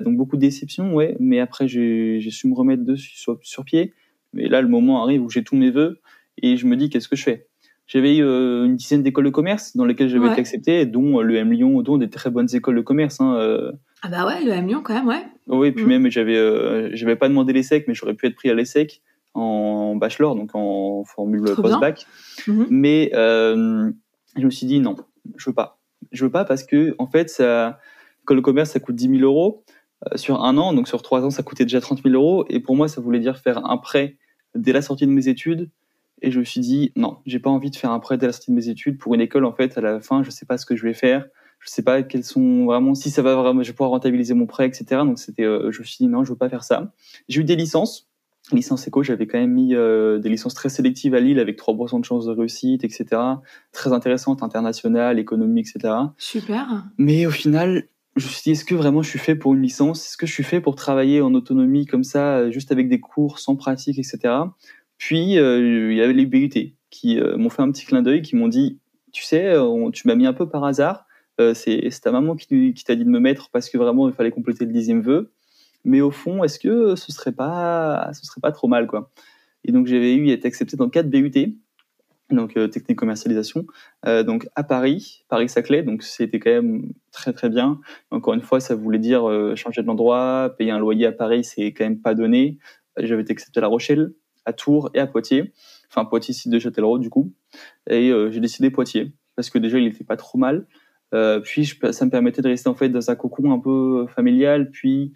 Donc, beaucoup de déception, ouais, mais après, j'ai su me remettre dessus, sur pied. Mais là, le moment arrive où j'ai tous mes vœux et je me dis, qu'est-ce que je fais? J'avais une dizaine d'écoles de commerce dans lesquelles j'avais été accepté, dont le M Lyon, dont des très bonnes écoles de commerce. Hein, Ah bah ouais, le M Lyon quand même, ouais. Oui, puis même, j'avais pas demandé l'ESSEC, mais j'aurais pu être pris à l'ESSEC en bachelor, donc en formule post-bac. Mais je me suis dit non, je veux pas. Je veux pas parce que, en fait, l'école de commerce, ça coûte 10 000 euros sur un an, donc sur 3 ans, ça coûtait déjà 30 000 euros. Et pour moi, ça voulait dire faire un prêt dès la sortie de mes études. Et je me suis dit, non, j'ai pas envie de faire un prêt dès la sortie de mes études pour une école. En fait, à la fin, je sais pas ce que je vais faire. Je sais pas quels sont vraiment, si ça va vraiment, je vais pouvoir rentabiliser mon prêt, etc. Donc, je me suis dit, non, je veux pas faire ça. J'ai eu des licences. Licence éco, j'avais quand même mis des licences très sélectives à Lille avec 3% de chances de réussite, etc. Très intéressantes, internationales, économiques, etc. Super. Mais au final, je me suis dit, est-ce que vraiment je suis fait pour une licence? Est-ce que je suis fait pour travailler en autonomie comme ça, juste avec des cours, sans pratique, etc. Puis, il y avait les BUT qui m'ont fait un petit clin d'œil, qui m'ont dit, tu sais, tu m'as mis un peu par hasard. C'est ta maman qui t'a dit de me mettre parce que vraiment, il fallait compléter le 10e vœu. Mais au fond, est-ce que ce serait pas trop mal, quoi. Et donc, j'avais eu à être accepté dans 4 BUT, donc technique commercialisation, donc à Paris-Saclay. Donc, c'était quand même très, très bien. Encore une fois, ça voulait dire changer de l'endroit, payer un loyer à Paris, c'est quand même pas donné. J'avais été accepté à La Rochelle, à Tours et à Poitiers. Enfin, Poitiers, site de Châtellerault, du coup. Et j'ai décidé Poitiers, parce que déjà, il était pas trop mal. Puis, ça me permettait de rester, en fait, dans un cocon un peu familial, puis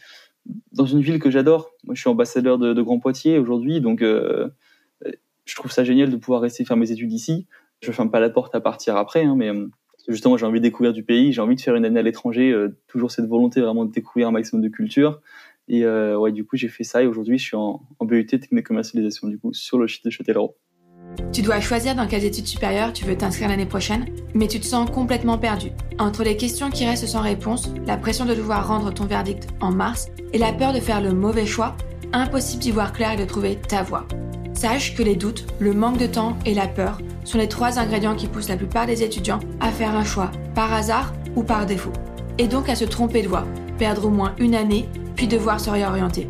dans une ville que j'adore. Moi, je suis ambassadeur de Grand Poitiers aujourd'hui, donc je trouve ça génial de pouvoir rester faire mes études ici. Je ferme pas la porte à partir après, hein, mais justement, j'ai envie de découvrir du pays, j'ai envie de faire une année à l'étranger, toujours cette volonté vraiment de découvrir un maximum de culture. Et ouais, du coup, j'ai fait ça et aujourd'hui, je suis en BUT technique commercialisation, du coup, sur le site de Châtellerault. Tu dois choisir dans quelles études supérieures tu veux t'inscrire l'année prochaine, mais tu te sens complètement perdu. Entre les questions qui restent sans réponse, la pression de devoir rendre ton verdict en mars et la peur de faire le mauvais choix, impossible d'y voir clair et de trouver ta voie. Sache que les doutes, le manque de temps et la peur sont les 3 ingrédients qui poussent la plupart des étudiants à faire un choix par hasard ou par défaut, et donc à se tromper de voie, perdre au moins une année, puis devoir se réorienter.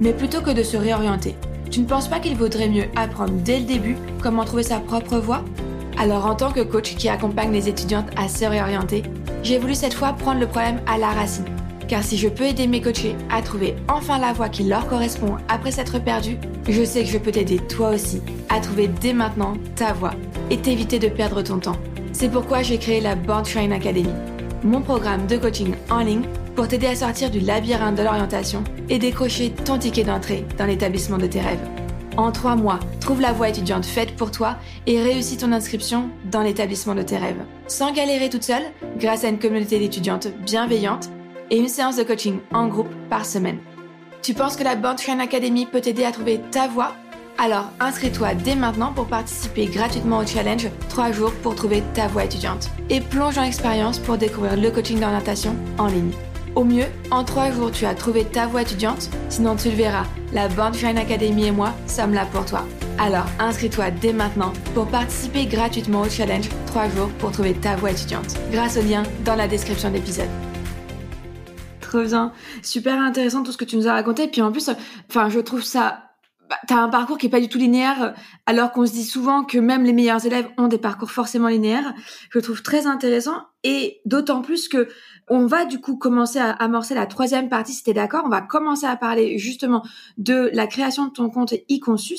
Mais plutôt que de se réorienter, tu ne penses pas qu'il vaudrait mieux apprendre dès le début comment trouver sa propre voie? Alors en tant que coach qui accompagne les étudiantes à se réorienter, j'ai voulu cette fois prendre le problème à la racine. Car si je peux aider mes coachés à trouver enfin la voie qui leur correspond après s'être perdu, je sais que je peux t'aider toi aussi à trouver dès maintenant ta voie et t'éviter de perdre ton temps. C'est pourquoi j'ai créé la Born to Shine Academy, mon programme de coaching en ligne pour t'aider à sortir du labyrinthe de l'orientation et décrocher ton ticket d'entrée dans l'établissement de tes rêves. En 3 mois, trouve la voie étudiante faite pour toi et réussis ton inscription dans l'établissement de tes rêves. Sans galérer toute seule, grâce à une communauté d'étudiantes bienveillantes et une séance de coaching en groupe par semaine. Tu penses que la Born to Shine Academy peut t'aider à trouver ta voie? Alors inscris-toi dès maintenant pour participer gratuitement au challenge 3 jours pour trouver ta voie étudiante. Et plonge dans l'expérience pour découvrir le coaching d'orientation en ligne. Au mieux, en 3 jours, tu as trouvé ta voie étudiante, sinon tu le verras, la Born to Shine Academy et moi sommes là pour toi. Alors inscris-toi dès maintenant pour participer gratuitement au challenge 3 jours pour trouver ta voie étudiante, grâce au lien dans la description de l'épisode. Trop bien, super intéressant tout ce que tu nous as raconté, puis en plus, je trouve ça... T'as un parcours qui est pas du tout linéaire, alors qu'on se dit souvent que même les meilleurs élèves ont des parcours forcément linéaires. Je le trouve très intéressant et d'autant plus que on va du coup commencer à amorcer la 3e partie, si t'es d'accord. On va commencer à parler justement de la création de ton compte eConsus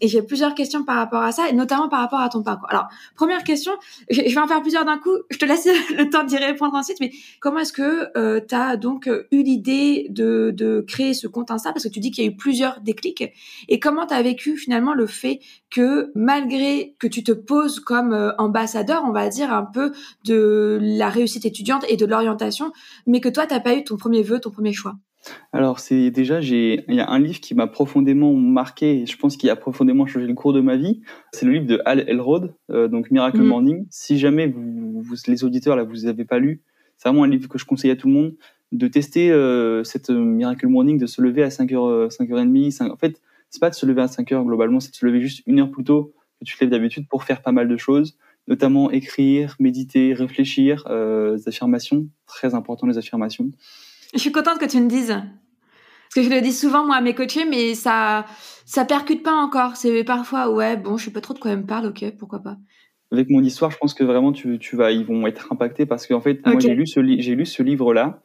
et j'ai plusieurs questions par rapport à ça et notamment par rapport à ton parcours. Alors, première question, je vais en faire plusieurs d'un coup, je te laisse le temps d'y répondre ensuite, mais comment est-ce que t'as donc eu l'idée de créer ce compte Insta, parce que tu dis qu'il y a eu plusieurs déclics. Et comment tu as vécu finalement le fait que malgré que tu te poses comme ambassadeur, on va dire, un peu de la réussite étudiante et de l'orientation, mais que toi, tu n'as pas eu ton premier vœu, ton premier choix? Alors, il y a un livre qui m'a profondément marqué, et je pense qu'il a profondément changé le cours de ma vie. C'est le livre de Hal Elrod, donc Miracle Morning. Si jamais vous les auditeurs, là, vous n'avez pas lu, c'est vraiment un livre que je conseille à tout le monde, de tester cette Miracle Morning, de se lever à 5h30. En fait, c'est pas de se lever à 5 heures globalement, c'est de se lever juste une heure plus tôt que tu te lèves d'habitude pour faire pas mal de choses, notamment écrire, méditer, réfléchir, les affirmations, très important les affirmations. Je suis contente que tu me dises, parce que je le dis souvent moi à mes coachés, mais ça percute pas encore. C'est parfois ouais bon je sais pas trop de quoi elle me parle, ok pourquoi pas. Avec mon histoire, je pense que vraiment ils vont être impactés parce qu'en fait, moi j'ai lu ce livre-là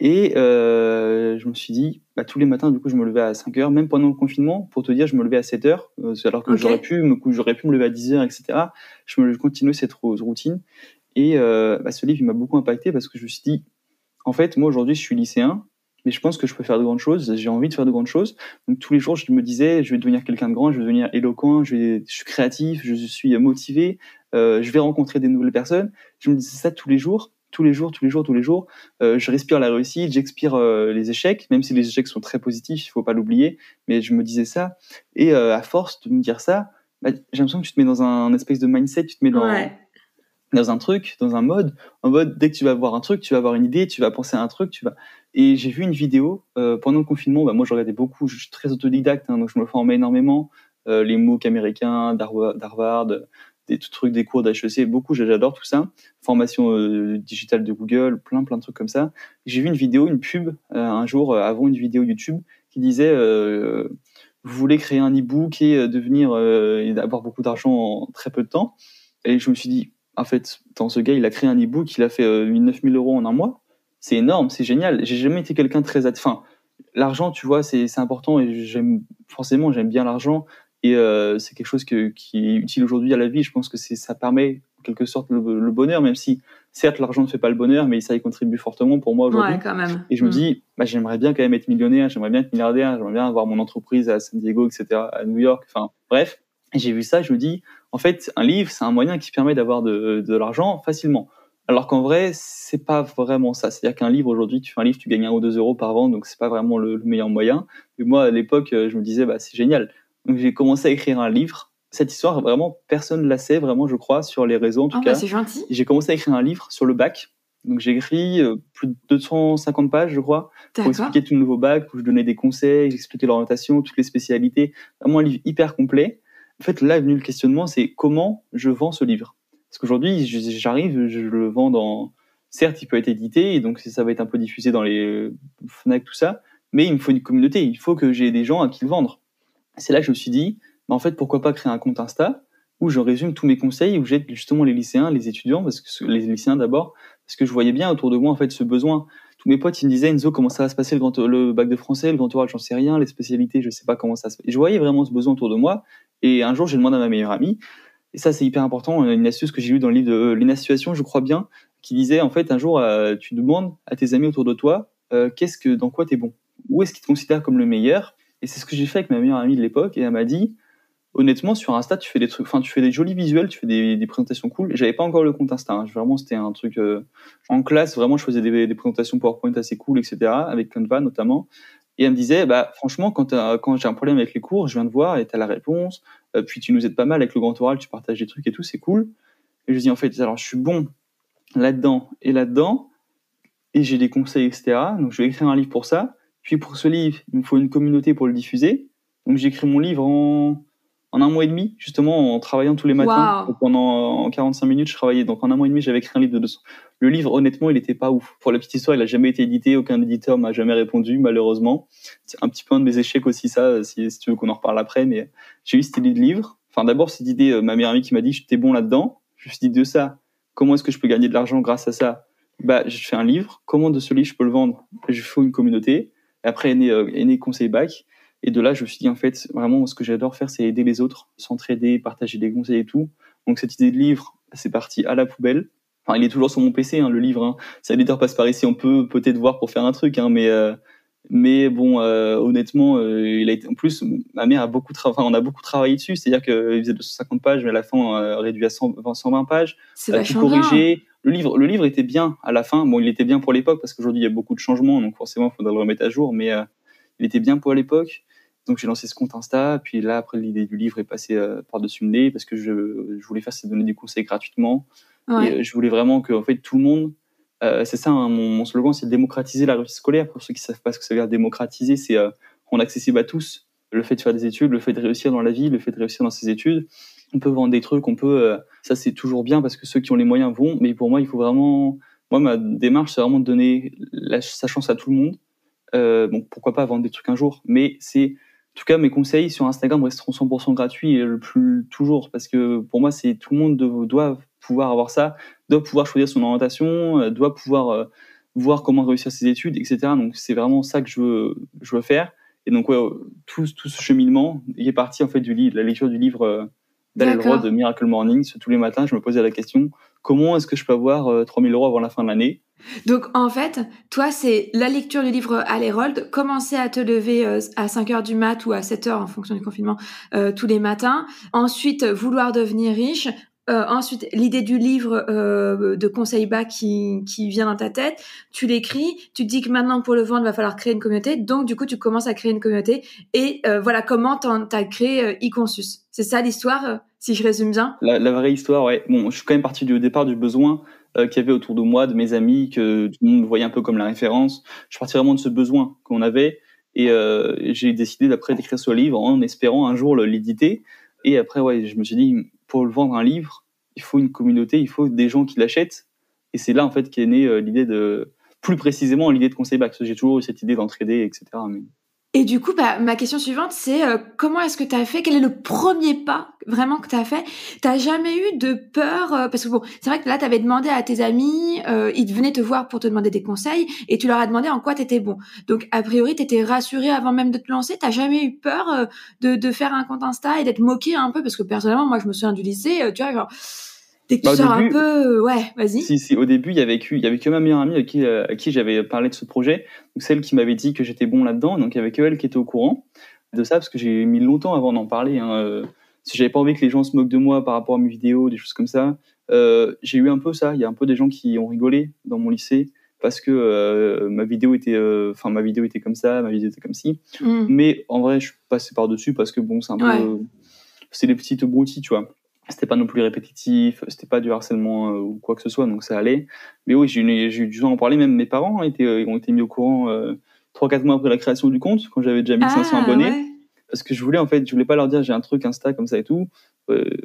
et je me suis dit, bah, tous les matins, du coup, je me levais à 5 heures, même pendant le confinement, pour te dire, je me levais à 7 heures, alors que j'aurais pu me lever à 10 heures, etc. Je continuais cette routine et ce livre, il m'a beaucoup impacté parce que je me suis dit, en fait, moi aujourd'hui, je suis lycéen, mais je pense que je peux faire de grandes choses, j'ai envie de faire de grandes choses. Donc tous les jours, je me disais, je vais devenir quelqu'un de grand, je vais devenir éloquent, je suis créatif, je suis motivé. Je vais rencontrer des nouvelles personnes. Je me disais ça tous les jours. Je respire la réussite, j'expire les échecs, même si les échecs sont très positifs, il faut pas l'oublier. Mais je me disais ça. Et à force de me dire ça, j'ai l'impression que tu te mets dans un espèce de mindset, tu te mets dans un truc, dans un mode. En mode, dès que tu vas voir un truc, tu vas avoir une idée, tu vas penser à un truc, Et j'ai vu une vidéo pendant le confinement. Moi, je regardais beaucoup. Je suis très autodidacte, donc je me formais énormément. Les MOOC américains, d'Harvard. Des trucs, des cours d'HEC, beaucoup, j'adore tout ça. Formation digitale de Google, plein de trucs comme ça. J'ai vu une vidéo, une pub, un jour avant une vidéo YouTube, qui disait vous voulez créer un e-book et devenir et avoir beaucoup d'argent en très peu de temps. Et je me suis dit, en fait, ce gars, il a créé un e-book, il a fait 9 000 euros en un mois. C'est énorme, c'est génial. J'ai jamais été quelqu'un l'argent, tu vois, c'est important et j'aime bien l'argent. Et c'est quelque chose qui est utile aujourd'hui à la vie. Je pense que ça permet en quelque sorte le bonheur, même si certes l'argent ne fait pas le bonheur, mais ça y contribue fortement pour moi aujourd'hui. Ouais, quand même. Et je me dis, j'aimerais bien quand même être millionnaire, j'aimerais bien être milliardaire, j'aimerais bien avoir mon entreprise à San Diego, etc., à New York. Enfin, bref, j'ai vu ça, je me dis, en fait, un livre, c'est un moyen qui permet d'avoir de l'argent facilement. Alors qu'en vrai, c'est pas vraiment ça. C'est-à-dire qu'un livre, aujourd'hui, tu fais un livre, tu gagnes 1 ou 2 euros par vente, donc c'est pas vraiment le meilleur moyen. Et moi, à l'époque, je me disais, c'est génial. Donc, j'ai commencé à écrire un livre. Cette histoire, vraiment, personne ne la sait, vraiment, je crois, sur les réseaux, en tout cas. C'est gentil. J'ai commencé à écrire un livre sur le bac. Donc, j'ai écrit plus de 250 pages, je crois, pour expliquer tout le nouveau bac, où je donnais des conseils, j'expliquais l'orientation, toutes les spécialités. Vraiment, un livre hyper complet. En fait, là est venu le questionnement, c'est comment je vends ce livre. Parce qu'aujourd'hui, je le vends dans... Certes, il peut être édité, et donc ça va être un peu diffusé dans les FNAC, tout ça, mais il me faut une communauté, il faut que j'ai des gens à qui le vendre. C'est là que je me suis dit, en fait, pourquoi pas créer un compte Insta où je résume tous mes conseils, où j'aide justement les lycéens, les étudiants, les lycéens d'abord, parce que je voyais bien autour de moi, en fait, ce besoin. Tous mes potes, ils me disaient, Enzo, comment ça va se passer le bac de français, le grand oral, j'en sais rien, les spécialités, je sais pas comment ça se passe. Et je voyais vraiment ce besoin autour de moi. Et un jour, j'ai demandé à ma meilleure amie, et ça, c'est hyper important, une astuce que j'ai lue dans le livre de Lena Situation, je crois bien, qui disait, en fait, un jour, tu demandes à tes amis autour de toi, dans quoi t'es bon? Où est-ce qu'ils te considèrent comme le meilleur? Et c'est ce que j'ai fait avec ma meilleure amie de l'époque. Et elle m'a dit, honnêtement, sur Insta, tu fais des trucs, tu fais des jolis visuels, tu fais des présentations cool. Et j'avais pas encore le compte Insta. Vraiment, c'était un truc en classe. Vraiment, je faisais des présentations PowerPoint assez cool, etc. Avec Canva notamment. Et elle me disait, franchement, quand j'ai un problème avec les cours, je viens te voir et t'as la réponse. Puis tu nous aides pas mal avec le grand oral, tu partages des trucs et tout, c'est cool. Et je dis en fait, alors je suis bon là-dedans et là-dedans, et j'ai des conseils, etc. Donc je vais écrire un livre pour ça. Puis pour ce livre, il me faut une communauté pour le diffuser. Donc j'ai écrit mon livre en 1 mois et demi, justement en travaillant tous les matins. Wow. En 45 minutes, je travaillais. Donc en 1 mois et demi, j'avais écrit un livre de 200. Le livre, honnêtement, il n'était pas ouf. Pour la petite histoire, il n'a jamais été édité. Aucun éditeur m'a jamais répondu, malheureusement. C'est un petit peu un de mes échecs aussi, ça, si tu veux qu'on en reparle après. Mais j'ai eu cette idée de livre. Enfin, d'abord, cette idée, ma meilleure amie qui m'a dit, j'étais bon là-dedans. Je me suis dit de ça, comment est-ce que je peux gagner de l'argent grâce à ça ? Je fais un livre. Comment de ce livre, je peux le vendre ? Je fais une communauté. Après, est né Conseil Bac. Et de là, je me suis dit, en fait, vraiment, ce que j'adore faire, c'est aider les autres, s'entraider, partager des conseils et tout. Donc, cette idée de livre, c'est parti à la poubelle. Enfin, il est toujours sur mon PC, le livre. Si l'éditeur passe par ici, on peut peut-être voir pour faire un truc. Honnêtement, il a été... En plus, ma mère a on a beaucoup travaillé dessus. C'est-à-dire qu'il faisait 250 pages, mais à la fin, on a réduit à 120 pages. C'est vachement bien. Corrigé. Le livre était bien à la fin. Bon, il était bien pour l'époque parce qu'aujourd'hui, il y a beaucoup de changements. Donc, forcément, il faudra le remettre à jour. Mais il était bien pour l'époque. Donc, j'ai lancé ce compte Insta. Puis là, après, l'idée du livre est passée par-dessus le nez parce que je voulais faire, c'est donner du conseil gratuitement. Ouais. Et je voulais vraiment que, en fait, tout le monde... c'est ça, mon slogan, c'est démocratiser la réussite scolaire. Pour ceux qui ne savent pas ce que ça veut dire démocratiser, c'est rendre accessible à tous. le fait de faire des études, le fait de réussir dans la vie, le fait de réussir dans ses études. On peut vendre des trucs, on peut... ça, c'est toujours bien parce que ceux qui ont les moyens vont. Mais pour moi, il faut vraiment... Moi, ma démarche, c'est vraiment de donner sa chance à tout le monde. Bon, pourquoi pas vendre des trucs un jour. Mais c'est... En tout cas, mes conseils sur Instagram resteront 100% gratuits et toujours. Parce que pour moi, c'est tout le monde doit pouvoir avoir ça, doit pouvoir choisir son orientation, doit pouvoir voir comment réussir ses études, etc. Donc, c'est vraiment ça que je veux faire. Et donc, ouais, tout ce cheminement est parti en fait, de la lecture du livre... d'Hal Elrod de Miracle Morning. Tous les matins, je me posais la question, comment est-ce que je peux avoir 3 000 euros avant la fin de l'année? Donc, en fait, toi, c'est la lecture du livre Hal Elrod, commencer à te lever à 5 heures du mat ou à 7 heures en fonction du confinement tous les matins. Ensuite, vouloir devenir riche. Ensuite, l'idée du livre de conseil bas qui vient dans ta tête, tu l'écris, tu te dis que maintenant, pour le vendre, il va falloir créer une communauté. Donc, du coup, tu commences à créer une communauté. Et voilà comment t'as créé eConsus. C'est ça l'histoire, si je résume bien. La vraie histoire, ouais. Bon, je suis quand même parti au départ du besoin qu'il y avait autour de moi, de mes amis, que tout le monde voyait un peu comme la référence. Je suis parti vraiment de ce besoin qu'on avait. Et j'ai décidé d'après d'écrire ce livre en espérant un jour l'éditer. Et après, ouais, je me suis dit... Pour le vendre un livre, il faut une communauté, il faut des gens qui l'achètent. Et c'est là, en fait, qu'est née l'idée de... Plus précisément, l'idée de conseil back. Parce que j'ai toujours eu cette idée d'entraider, etc. Mais... Et du coup, ma question suivante, c'est comment est-ce que tu as fait? Quel est le premier pas, vraiment, que tu as fait? Tu n'as jamais eu de peur? Parce que bon, c'est vrai que là, tu avais demandé à tes amis, ils venaient te voir pour te demander des conseils, et tu leur as demandé en quoi tu étais bon. Donc, a priori, tu étais rassuré avant même de te lancer. Tu n'as jamais eu peur de faire un compte Insta et d'être moqué un peu? Parce que personnellement, moi, je me souviens du lycée, tu vois, genre... Dès que tu sors un peu, ouais, vas-y. Si, au début, il y avait que ma meilleure amie à qui j'avais parlé de ce projet, donc celle qui m'avait dit que j'étais bon là-dedans, donc il y avait que elle qui était au courant de ça, parce que j'ai mis longtemps avant d'en parler. Si j'avais pas envie que les gens se moquent de moi par rapport à mes vidéos, des choses comme ça, j'ai eu un peu ça. Il y a un peu des gens qui ont rigolé dans mon lycée parce que ma vidéo était comme ça, ma vidéo était comme ci. Mais en vrai, je suis passé par-dessus parce que bon, c'est un peu, c'est des petites broutilles, tu vois. C'était pas non plus répétitif, c'était pas du harcèlement ou quoi que ce soit, donc ça allait. Mais oui, j'ai eu du temps à en parler, même mes parents ont été mis au courant 3-4 mois après la création du compte, quand j'avais déjà 1500 abonnés. Ouais. Parce que je voulais pas leur dire j'ai un truc Insta comme ça et tout.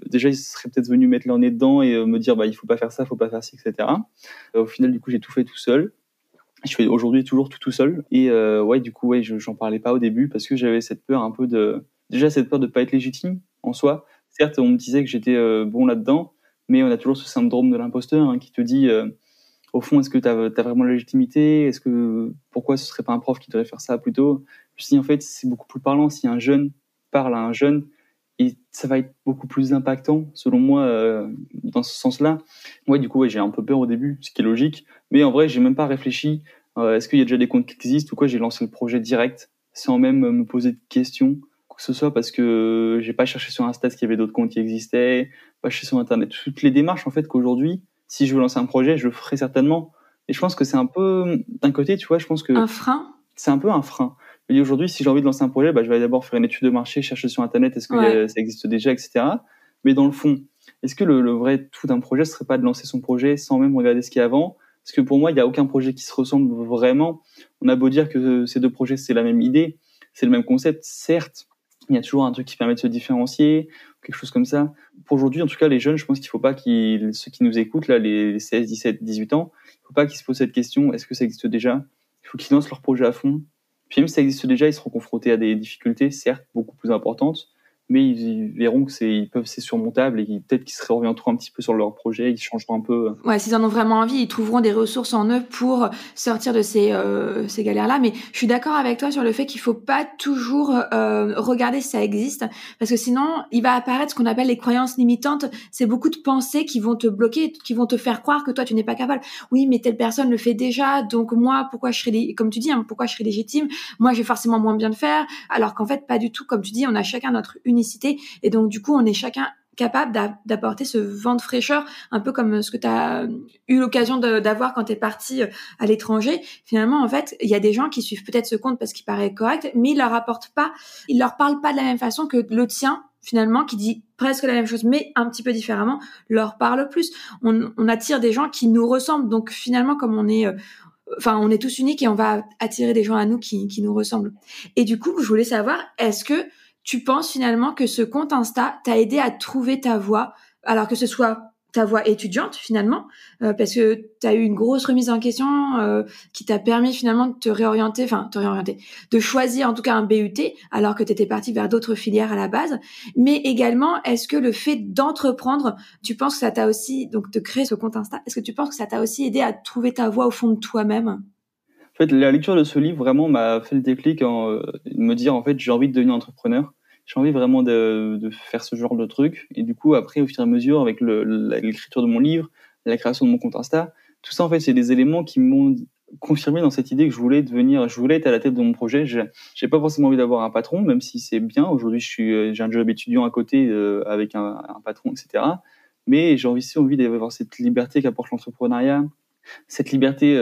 Déjà, ils seraient peut-être venus mettre leur nez dedans et me dire il faut pas faire ça, faut pas faire ci, etc. Au final, du coup, j'ai tout fait tout seul. Je fais aujourd'hui toujours tout seul. Et j'en parlais pas au début parce que j'avais cette peur un peu de... Déjà, cette peur de pas être légitime en soi. Certes, on me disait que j'étais bon là-dedans, mais on a toujours ce syndrome de l'imposteur qui te dit, au fond, est-ce que t'as vraiment la légitimité? Pourquoi ce serait pas un prof qui devrait faire ça plutôt? Je me dis, en fait, c'est beaucoup plus parlant si un jeune parle à un jeune, et ça va être beaucoup plus impactant, selon moi, dans ce sens-là. Ouais, du coup, j'ai un peu peur au début, ce qui est logique, mais en vrai, j'ai même pas réfléchi. Est-ce qu'il y a déjà des comptes qui existent ou quoi? J'ai lancé le projet direct, sans même me poser de questions. Que ce soit parce que j'ai pas cherché sur Insta ce qu'il y avait d'autres comptes qui existaient, pas cherché sur Internet. Toutes les démarches, en fait, qu'aujourd'hui, si je veux lancer un projet, je le ferai certainement. Et je pense que c'est un peu, d'un côté, tu vois, je pense que... Un frein? C'est un peu un frein. Et aujourd'hui, si j'ai envie de lancer un projet, je vais d'abord faire une étude de marché, chercher sur Internet, est-ce que ça existe déjà, etc. Mais dans le fond, est-ce que le vrai tout d'un projet, ce serait pas de lancer son projet sans même regarder ce qu'il y a avant? Parce que pour moi, il n'y a aucun projet qui se ressemble vraiment. On a beau dire que ces deux projets, c'est la même idée, c'est le même concept, certes. Il y a toujours un truc qui permet de se différencier, quelque chose comme ça. Pour aujourd'hui, en tout cas, les jeunes, je pense qu'il ne faut pas ceux qui nous écoutent, là, les 16, 17, 18 ans, il ne faut pas qu'ils se posent cette question, est-ce que ça existe déjà? Il faut qu'ils lancent leur projet à fond. Puis même si ça existe déjà, ils seront confrontés à des difficultés, certes, beaucoup plus importantes, mais ils verront que c'est surmontable et peut-être qu'ils se réorienteront un petit peu sur leur projet, ils changeront un peu. Ouais, s'ils en ont vraiment envie, ils trouveront des ressources en eux pour sortir de ces galères-là. Mais je suis d'accord avec toi sur le fait qu'il faut pas toujours regarder si ça existe, parce que sinon, il va apparaître ce qu'on appelle les croyances limitantes. C'est beaucoup de pensées qui vont te bloquer, qui vont te faire croire que toi, tu n'es pas capable. Oui, mais telle personne le fait déjà, donc moi, pourquoi je serais, comme tu dis, pourquoi je serais légitime? Moi, j'ai forcément moins bien le faire, alors qu'en fait, pas du tout. Comme tu dis, on a chacun notre unicité, et donc du coup on est chacun capable d'apporter ce vent de fraîcheur, un peu comme ce que tu as eu l'occasion d'avoir quand tu es parti à l'étranger. Finalement, en fait, il y a des gens qui suivent peut-être ce compte parce qu'il paraît correct, mais ils leur apportent pas, ils leur parlent pas de la même façon que le tien, finalement, qui dit presque la même chose mais un petit peu différemment, leur parle plus. On attire des gens qui nous ressemblent, donc finalement, comme on est enfin, on est tous uniques et on va attirer des gens à nous qui nous ressemblent. Et du coup, je voulais savoir, est-ce que tu penses finalement que ce compte Insta t'a aidé à trouver ta voie, alors que ce soit ta voie étudiante finalement, parce que t'as eu une grosse remise en question qui t'a permis finalement de te réorienter, de choisir en tout cas un BUT, alors que t'étais partie vers d'autres filières à la base. Mais également, est-ce que le fait d'entreprendre, tu penses que ça t'a aussi, donc de créer ce compte Insta, est-ce que tu penses que ça t'a aussi aidé à trouver ta voie au fond de toi-même ? En fait, la lecture de ce livre vraiment m'a fait le déclic, me dire en fait j'ai envie de devenir entrepreneur. J'ai envie vraiment de faire ce genre de truc. Et du coup, après, au fur et à mesure, avec l'écriture de mon livre, la création de mon compte Insta, tout ça, en fait, c'est des éléments qui m'ont confirmé dans cette idée que je voulais être à la tête de mon projet. J'ai pas forcément envie d'avoir un patron, même si c'est bien. Aujourd'hui, j'ai un job étudiant à côté avec un patron, etc. Mais j'ai envie d'avoir cette liberté qu'apporte l'entrepreneuriat. Cette liberté...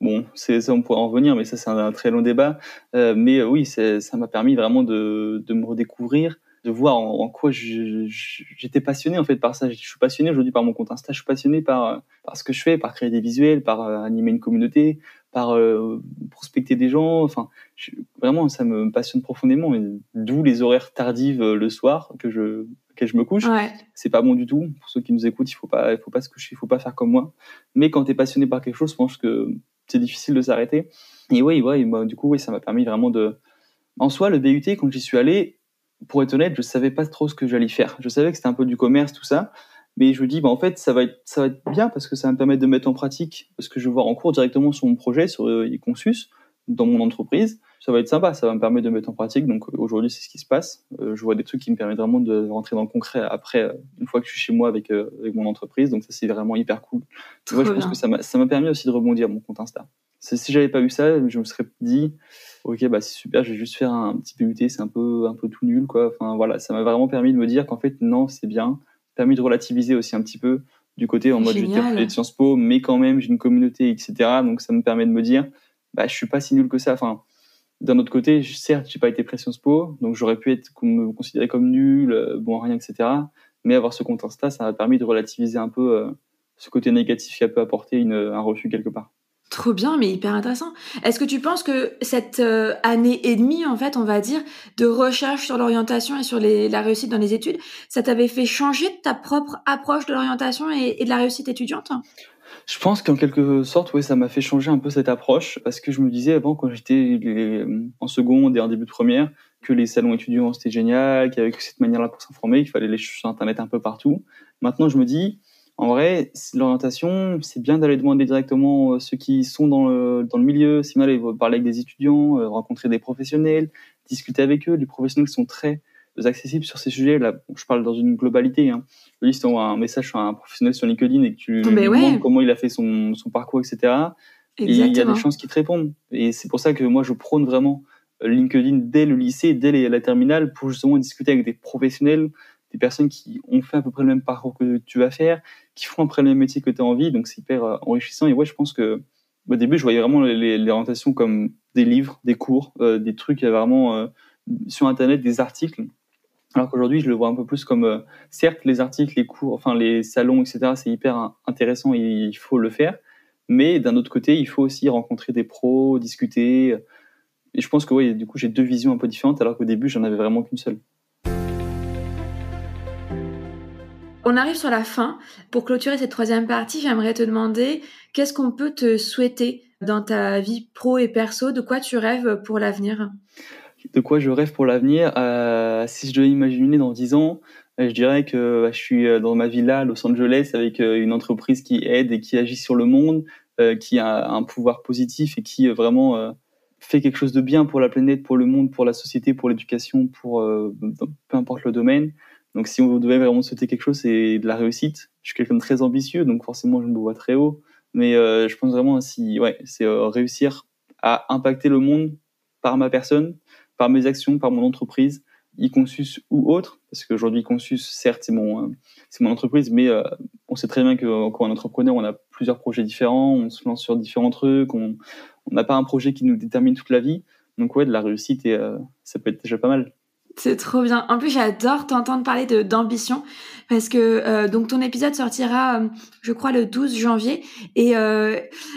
Bon, c'est ça, on pourrait en revenir, mais ça, c'est un très long débat. Mais oui, ça m'a permis vraiment de me redécouvrir, de voir en quoi j'étais passionné en fait par ça. Je suis passionné aujourd'hui par mon compte Insta, je suis passionné par ce que je fais, par créer des visuels, par animer une communauté, par prospecter des gens. Enfin, vraiment, ça me passionne profondément. D'où les horaires tardives le soir que je me couche, ouais. C'est pas bon du tout. Pour ceux qui nous écoutent, il faut pas se coucher, il faut pas faire comme moi. Mais quand t'es passionné par quelque chose, je pense que c'est difficile de s'arrêter. Et du coup, ça m'a permis vraiment de... En soi, le BUT, quand j'y suis allé, pour être honnête, je savais pas trop ce que j'allais faire. Je savais que c'était un peu du commerce, tout ça. Mais je me dis, en fait, ça va être bien parce que ça va me permettre de mettre en pratique ce que je vais voir en cours directement sur mon projet, sur eConsus, dans mon entreprise. Ça va être sympa, ça va me permettre de mettre en pratique. Donc aujourd'hui, c'est ce qui se passe. Je vois des trucs qui me permettent vraiment de rentrer dans le concret après, une fois que je suis chez moi avec mon entreprise. Donc ça, c'est vraiment hyper cool. Tu vois, je pense que ça m'a permis aussi de rebondir mon compte Insta. Si j'avais pas eu ça, je me serais dit, ok, bah c'est super, je vais juste faire un petit PUT, c'est un peu tout nul, quoi. Enfin voilà, ça m'a vraiment permis de me dire qu'en fait non, c'est bien. Permis de relativiser aussi un petit peu du côté en mode génial. J'étais de Sciences Po, mais quand même j'ai une communauté, etc. Donc ça me permet de me dire, bah je suis pas si nul que ça. Enfin, d'un autre côté, certes, j'ai pas été pré Sciences Po, donc j'aurais pu être considéré comme nul, bon à rien, etc. Mais avoir ce compte Insta, ça m'a permis de relativiser un peu ce côté négatif qui a pu apporter un refus quelque part. Trop bien, mais hyper intéressant. Est-ce que tu penses que cette année et demie, en fait, on va dire, de recherche sur l'orientation et sur la réussite dans les études, ça t'avait fait changer ta propre approche de l'orientation et de la réussite étudiante ? Je pense qu'en quelque sorte, oui, ça m'a fait changer un peu cette approche parce que je me disais avant, quand j'étais en seconde et en début de première, que les salons étudiants, c'était génial, qu'il y avait cette manière-là pour s'informer, qu'il fallait aller sur Internet un peu partout. Maintenant, je me dis... En vrai, l'orientation, c'est bien d'aller demander directement ceux qui sont dans le milieu, c'est bien d'aller parler avec des étudiants, rencontrer des professionnels, discuter avec eux. Les professionnels sont très accessibles sur ces sujets. Là, je parle dans une globalité. Hein. Si tu envoies un message à un professionnel sur LinkedIn et que tu lui demandes comment il a fait son parcours, etc. Exactement. Et il y a des chances qu'il te répondent. Et c'est pour ça que moi, je prône vraiment LinkedIn dès le lycée, dès la terminale, pour justement discuter avec des professionnels, des personnes qui ont fait à peu près le même parcours que tu vas faire, qui font après le même métier que tu as envie, donc c'est hyper enrichissant. Et ouais, je pense que au début, je voyais vraiment les orientations comme des livres, des cours, des trucs vraiment sur Internet, des articles. Alors qu'aujourd'hui, je le vois un peu plus comme, certes, les articles, les cours, enfin les salons, etc., c'est hyper intéressant et il faut le faire. Mais d'un autre côté, il faut aussi rencontrer des pros, discuter. Et je pense que ouais, du coup, j'ai deux visions un peu différentes, alors qu'au début, j'en avais vraiment qu'une seule. On arrive sur la fin. Pour clôturer cette troisième partie, j'aimerais te demander qu'est-ce qu'on peut te souhaiter dans ta vie pro et perso ? De quoi tu rêves pour l'avenir ? De quoi je rêve pour l'avenir ? Si je devais imaginer dans 10 ans, je dirais que je suis dans ma villa à Los Angeles avec une entreprise qui aide et qui agit sur le monde, qui a un pouvoir positif et qui vraiment fait quelque chose de bien pour la planète, pour le monde, pour la société, pour l'éducation, pour peu importe le domaine. Donc, si on devait vraiment souhaiter quelque chose, c'est de la réussite. Je suis quelqu'un de très ambitieux, donc forcément, je me vois très haut. Mais je pense vraiment, c'est réussir à impacter le monde par ma personne, par mes actions, par mon entreprise, eConsus ou autre. Parce qu'aujourd'hui, eConsus, certes, c'est mon entreprise, mais on sait très bien qu'encore un entrepreneur, on a plusieurs projets différents, on se lance sur différents trucs, on n'a pas un projet qui nous détermine toute la vie. Donc, ouais, de la réussite, et ça peut être déjà pas mal. C'est trop bien. En plus, j'adore t'entendre parler d'ambition parce que donc ton épisode sortira, je crois, le 12 janvier. Et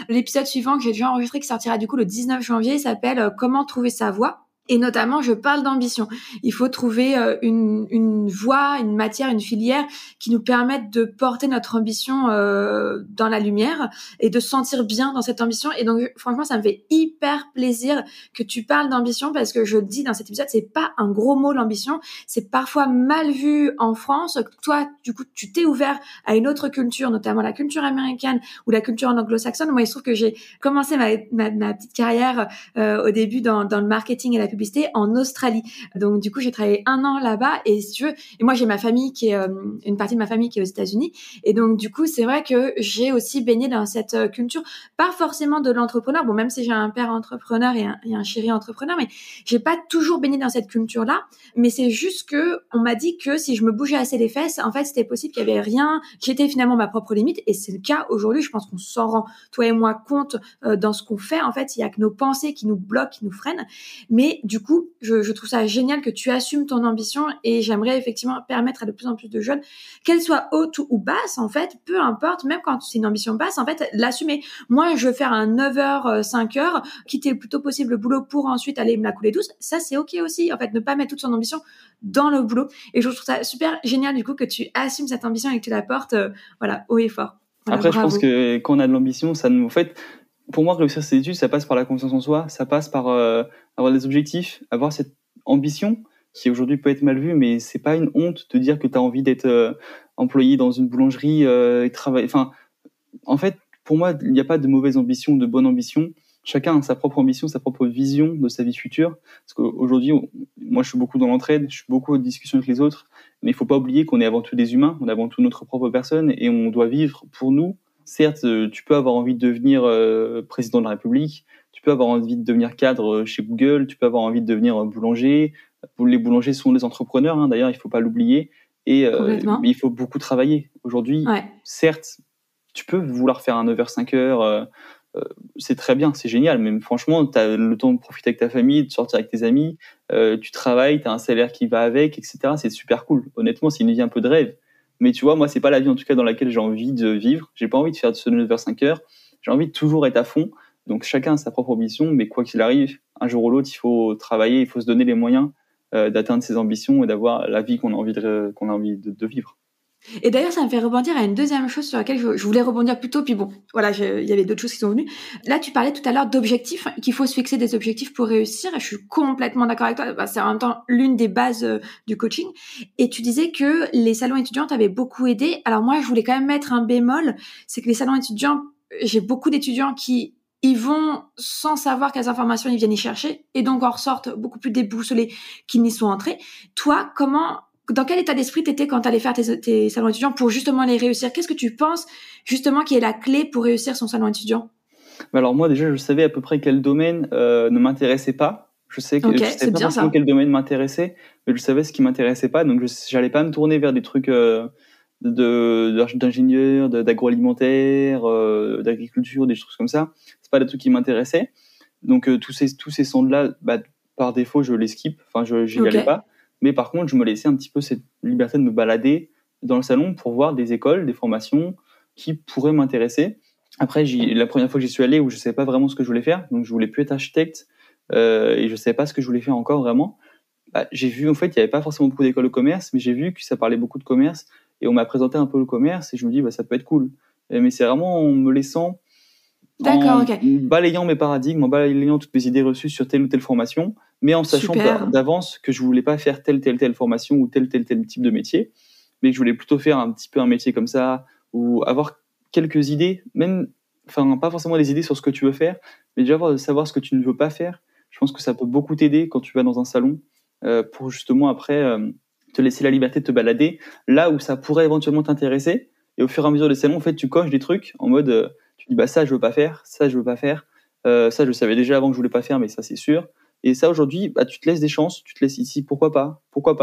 l'épisode suivant que j'ai déjà enregistré, qui sortira du coup le 19 janvier, s'appelle « Comment trouver sa voie ?» Et notamment, je parle d'ambition. Il faut trouver une voie, une matière, une filière qui nous permette de porter notre ambition dans la lumière et de se sentir bien dans cette ambition. Et donc, franchement, ça me fait hyper plaisir que tu parles d'ambition parce que je dis dans cet épisode, c'est pas un gros mot l'ambition. C'est parfois mal vu en France. Toi, du coup, tu t'es ouvert à une autre culture, notamment la culture américaine ou la culture anglo-saxonne. Moi, il se trouve que j'ai commencé ma petite carrière au début dans le marketing et la publicité en Australie. Donc, du coup, j'ai travaillé 1 an là-bas et si tu veux, et moi, j'ai ma famille qui est, une partie de ma famille qui est aux États-Unis. Et donc, du coup, c'est vrai que j'ai aussi baigné dans cette culture, pas forcément de l'entrepreneur. Bon, même si j'ai un père entrepreneur et un chéri entrepreneur, mais j'ai pas toujours baigné dans cette culture-là. Mais c'est juste que on m'a dit que si je me bougeais assez les fesses, en fait, c'était possible qu'il y avait rien. J'étais finalement ma propre limite et c'est le cas aujourd'hui. Je pense qu'on s'en rend, toi et moi, compte dans ce qu'on fait. En fait, il y a que nos pensées qui nous bloquent, qui nous freinent. Mais du coup, je trouve ça génial que tu assumes ton ambition et j'aimerais effectivement permettre à de plus en plus de jeunes, qu'elle soit haute ou basse, en fait, peu importe, même quand c'est une ambition basse, en fait, l'assumer. Moi, je veux faire un 9h, 5h, quitter le plus tôt possible le boulot pour ensuite aller me la couler douce. Ça, c'est OK aussi, en fait, ne pas mettre toute son ambition dans le boulot. Et je trouve ça super génial, du coup, que tu assumes cette ambition et que tu la portes, voilà, haut et fort. Voilà, après, bravo. Je pense que quand on a de l'ambition, ça nous... En fait, pour moi, réussir ses études, ça passe par la confiance en soi, ça passe par avoir des objectifs, avoir cette ambition qui aujourd'hui peut être mal vue, mais c'est pas une honte de dire que tu as envie d'être employé dans une boulangerie et travailler. Enfin, en fait, pour moi, il n'y a pas de mauvaise ambition, de bonne ambition. Chacun a sa propre ambition, sa propre vision de sa vie future. Parce qu'aujourd'hui, moi, je suis beaucoup dans l'entraide, je suis beaucoup en discussion avec les autres, mais il faut pas oublier qu'on est avant tout des humains, on est avant tout notre propre personne et on doit vivre pour nous. Certes, tu peux avoir envie de devenir président de la République, tu peux avoir envie de devenir cadre chez Google, tu peux avoir envie de devenir boulanger. Les boulangers sont des entrepreneurs, hein, d'ailleurs, il ne faut pas l'oublier. Et mais il faut beaucoup travailler. Aujourd'hui, Certes, tu peux vouloir faire un 9h, 5h, c'est très bien, c'est génial. Mais franchement, tu as le temps de profiter avec ta famille, de sortir avec tes amis, tu travailles, tu as un salaire qui va avec, etc. C'est super cool. Honnêtement, c'est une vie un peu de rêve. Mais tu vois, moi, c'est pas la vie, en tout cas, dans laquelle j'ai envie de vivre. J'ai pas envie de faire de ce 9h-5h. J'ai envie de toujours être à fond. Donc, chacun a sa propre ambition. Mais quoi qu'il arrive, un jour ou l'autre, il faut travailler, il faut se donner les moyens d'atteindre ses ambitions et d'avoir la vie qu'on a envie de vivre. Et d'ailleurs, ça me fait rebondir à une deuxième chose sur laquelle je voulais rebondir plus tôt, puis bon, voilà, il y avait d'autres choses qui sont venues. Là, tu parlais tout à l'heure d'objectifs, qu'il faut se fixer des objectifs pour réussir. Je suis complètement d'accord avec toi. C'est en même temps l'une des bases du coaching. Et tu disais que les salons étudiants t'avaient beaucoup aidé. Alors moi, je voulais quand même mettre un bémol, c'est que les salons étudiants, j'ai beaucoup d'étudiants qui... ils vont sans savoir quelles informations ils viennent y chercher et donc en ressortent beaucoup plus déboussolés qu'ils n'y sont entrés. Toi, dans quel état d'esprit t'étais quand t'allais faire tes salons étudiants pour justement les réussir? Qu'est-ce que tu penses justement qui est la clé pour réussir son salon étudiant? Alors moi déjà, je savais à peu près quel domaine ne m'intéressait pas. Je savais pas forcément quel domaine m'intéressait, mais je savais ce qui m'intéressait pas. Donc j'allais pas me tourner vers des trucs... d'ingénieur, d'agroalimentaire, d'agriculture, des choses comme ça. C'est pas des trucs qui m'intéressaient. Donc tous ces centres-là, bah, par défaut, je les skip. Enfin, j'y allais pas. Mais par contre, je me laissais un petit peu cette liberté de me balader dans le salon pour voir des écoles, des formations qui pourraient m'intéresser. Après, la première fois que j'y suis allé, où je savais pas vraiment ce que je voulais faire, donc je voulais plus être architecte et je savais pas ce que je voulais faire encore vraiment. Bah, j'ai vu en fait, il y avait pas forcément beaucoup d'écoles de commerce, mais j'ai vu que ça parlait beaucoup de commerce. Et on m'a présenté un peu le commerce et je me dis, bah, ça peut être cool. Mais c'est vraiment en me laissant, balayant mes paradigmes, en balayant toutes mes idées reçues sur telle ou telle formation, mais en sachant d'avance que je ne voulais pas faire telle formation ou tel type de métier, mais que je voulais plutôt faire un petit peu un métier comme ça, ou avoir quelques idées, même, enfin, pas forcément des idées sur ce que tu veux faire, mais déjà savoir ce que tu ne veux pas faire. Je pense que ça peut beaucoup t'aider quand tu vas dans un salon pour justement après... te laisser la liberté de te balader là où ça pourrait éventuellement t'intéresser et au fur et à mesure des salons, en fait, tu coches des trucs en mode, tu dis, bah ça je veux pas faire, ça je veux pas faire, ça je savais déjà avant que je voulais pas faire, mais ça c'est sûr. Et ça aujourd'hui, bah, tu te laisses des chances, tu te laisses ici, pourquoi pas.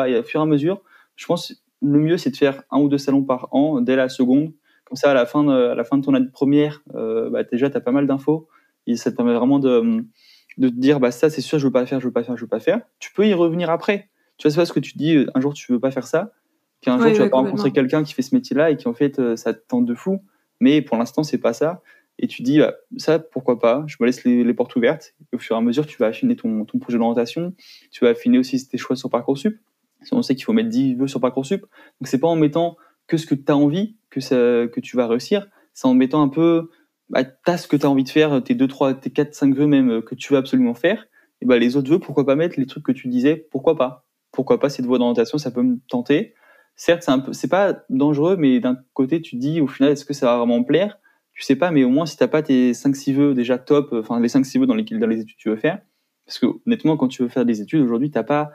Et au fur et à mesure, je pense le mieux c'est de faire 1 ou 2 salons par an dès la seconde, comme ça à la fin de ton année première, bah, déjà t'as pas mal d'infos et ça te permet vraiment de te dire, bah ça c'est sûr, je veux pas faire. Tu peux y revenir après. Tu vois, c'est pas ce que tu te dis, un jour tu veux pas faire ça, qu'un jour tu vas pas rencontrer quelqu'un qui fait ce métier-là et qui en fait ça te tente de fou, mais pour l'instant c'est pas ça. Et tu dis, bah, ça, pourquoi pas, je me laisse les portes ouvertes. Et au fur et à mesure, tu vas affiner ton projet d'orientation, tu vas affiner aussi tes choix sur Parcoursup. On sait qu'il faut mettre 10 vœux sur Parcoursup. Donc, c'est pas en mettant que ce que tu as envie que tu vas réussir, c'est en mettant un peu, bah, t'as ce que tu as envie de faire, tes 2, 3, tes 4, 5 vœux même que tu vas absolument faire. Et bah, les autres vœux, pourquoi pas mettre les trucs que tu disais, pourquoi pas ? Pourquoi pas cette voie d'orientation, ça peut me tenter. Certes, c'est pas dangereux, mais d'un côté, tu te dis, au final, est-ce que ça va vraiment me plaire ? Tu sais pas, mais au moins, si t'as pas tes 5-6 vœux déjà top, enfin, les 5-6 vœux dans les études que tu veux faire, parce que, honnêtement, quand tu veux faire des études, aujourd'hui, t'as pas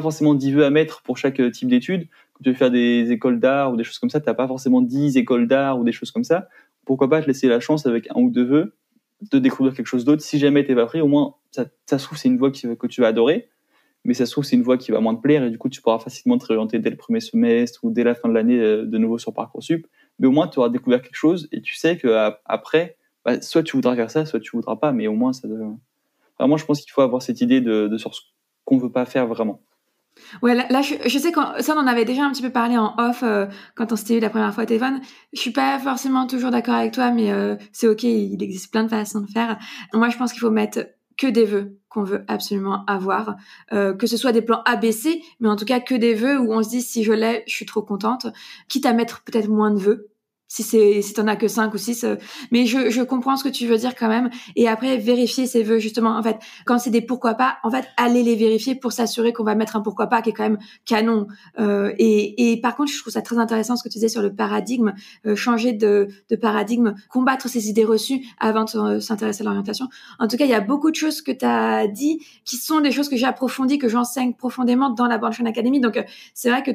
forcément 10 vœux à mettre pour chaque type d'études. Quand tu veux faire des écoles d'art ou des choses comme ça, t'as pas forcément 10 écoles d'art ou des choses comme ça. Pourquoi pas te laisser la chance avec un ou deux vœux de découvrir quelque chose d'autre. Si jamais t'es pas pris, au moins, ça se trouve, c'est une voie que tu vas adorer, mais ça se trouve, c'est une voie qui va moins te plaire et du coup, tu pourras facilement te réorienter dès le premier semestre ou dès la fin de l'année de nouveau sur Parcoursup. Mais au moins, tu auras découvert quelque chose et tu sais qu'après, bah, soit tu voudras faire ça, soit tu voudras pas, mais au moins, ça doit... Vraiment, je pense qu'il faut avoir cette idée de sur ce qu'on veut pas faire vraiment. Ouais, là je sais que ça, on en avait déjà un petit peu parlé en off quand on s'était eu la première fois au téléphone. Je suis pas forcément toujours d'accord avec toi, mais c'est OK, il existe plein de façons de faire. Moi, je pense qu'il faut mettre que des vœux qu'on veut absolument avoir, que ce soit des plans ABC, mais en tout cas que des vœux où on se dit si je l'ai, je suis trop contente, quitte à mettre peut-être moins de vœux, si t'en as que 5 ou 6, mais je comprends ce que tu veux dire quand même, et après vérifier ces vœux justement, en fait, quand c'est des pourquoi pas, en fait, aller les vérifier pour s'assurer qu'on va mettre un pourquoi pas qui est quand même canon, et par contre, je trouve ça très intéressant ce que tu disais sur le paradigme, changer de paradigme, combattre ces idées reçues avant de s'intéresser à l'orientation. En tout cas, il y a beaucoup de choses que t'as dit qui sont des choses que j'ai approfondies, que j'enseigne profondément dans la Born to Shine Academy, donc c'est vrai que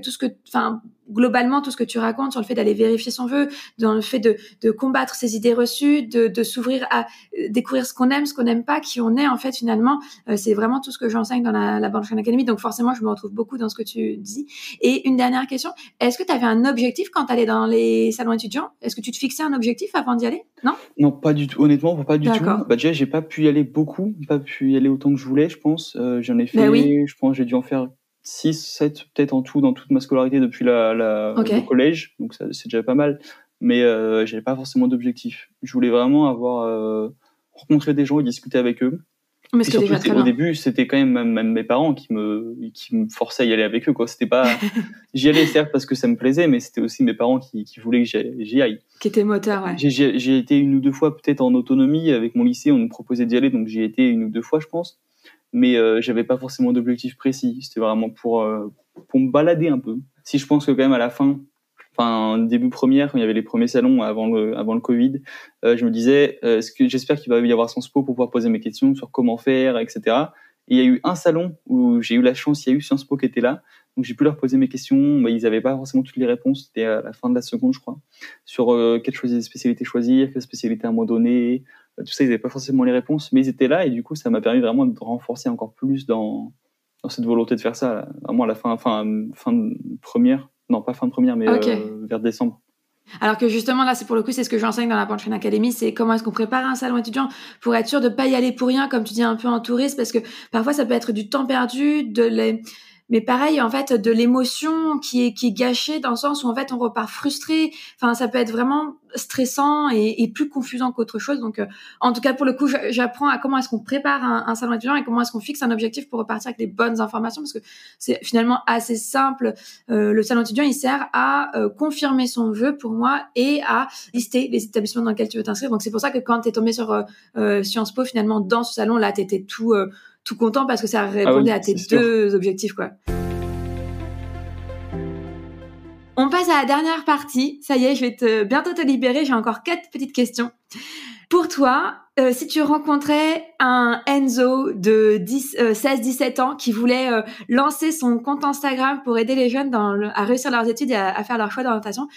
globalement, tout ce que tu racontes sur le fait d'aller vérifier son vœu, dans le fait de combattre ses idées reçues, de s'ouvrir à découvrir ce qu'on aime, ce qu'on n'aime pas, qui on est en fait finalement, c'est vraiment tout ce que j'enseigne dans la Born to Shine Academy. Donc forcément, je me retrouve beaucoup dans ce que tu dis. Et une dernière question, est-ce que tu avais un objectif quand tu allais dans les salons étudiants ? Est-ce que tu te fixais un objectif avant d'y aller ? Non, pas du tout. Honnêtement, pas du tout. Bah, déjà, j'ai pas pu y aller beaucoup, pas pu y aller autant que je voulais, je pense. J'en ai fait, je pense, j'ai dû en faire 6, 7 peut-être en tout dans toute ma scolarité depuis le collège, donc ça, c'est déjà pas mal, mais j'avais pas forcément d'objectif. Je voulais vraiment avoir rencontré des gens et discuter avec eux. Mais surtout, au début, c'était quand même mes parents qui me forçaient à y aller avec eux, quoi. C'était pas j'y allais certes parce que ça me plaisait, mais c'était aussi mes parents qui voulaient que j'y aille. Qui étaient moteurs, ouais. J'ai été une ou deux fois peut-être en autonomie avec mon lycée, on nous proposait d'y aller, donc j'y ai été une ou deux fois, je pense. Mais j'avais pas forcément d'objectif précis. C'était vraiment pour me balader un peu. Si je pense que quand même à la fin, enfin début première, quand il y avait les premiers salons avant le Covid, je me disais, j'espère qu'il va y avoir Sciences Po pour pouvoir poser mes questions sur comment faire, etc. Et il y a eu un salon où j'ai eu la chance, il y a eu Sciences Po qui était là, donc j'ai pu leur poser mes questions. Bah, ils avaient pas forcément toutes les réponses. C'était à la fin de la seconde, je crois, sur quelle spécialité choisir, quelle spécialité à un moment donné. Tout ça, ils n'avaient pas forcément les réponses, mais ils étaient là et du coup, ça m'a permis vraiment de renforcer encore plus dans cette volonté de faire ça. Là. Vraiment à la fin de première, non pas fin de première, mais vers décembre. Alors que justement, là, c'est pour le coup, c'est ce que j'enseigne dans la Born to Shine Academy, c'est comment est-ce qu'on prépare un salon étudiant pour être sûr de ne pas y aller pour rien, comme tu dis, un peu en touriste, parce que parfois, ça peut être du temps perdu, mais pareil, en fait, de l'émotion qui est gâchée dans le sens où, en fait, on repart frustré. Enfin, ça peut être vraiment stressant et plus confusant qu'autre chose. Donc, en tout cas, pour le coup, j'apprends à comment est-ce qu'on prépare un salon étudiant et comment est-ce qu'on fixe un objectif pour repartir avec les bonnes informations, parce que c'est finalement assez simple. Le salon étudiant, il sert à confirmer son vœu, pour moi, et à lister les établissements dans lesquels tu veux t'inscrire. Donc, c'est pour ça que quand t'es tombé sur Sciences Po, finalement, dans ce salon-là, t'étais tout content parce que ça répondait à tes deux objectifs, quoi. On passe à la dernière partie. Ça y est, je vais bientôt te libérer. J'ai encore 4 petites questions. Pour toi, si tu rencontrais un Enzo de 16-17 ans qui voulait lancer son compte Instagram pour aider les jeunes à réussir leurs études et à faire leur choix d'orientation,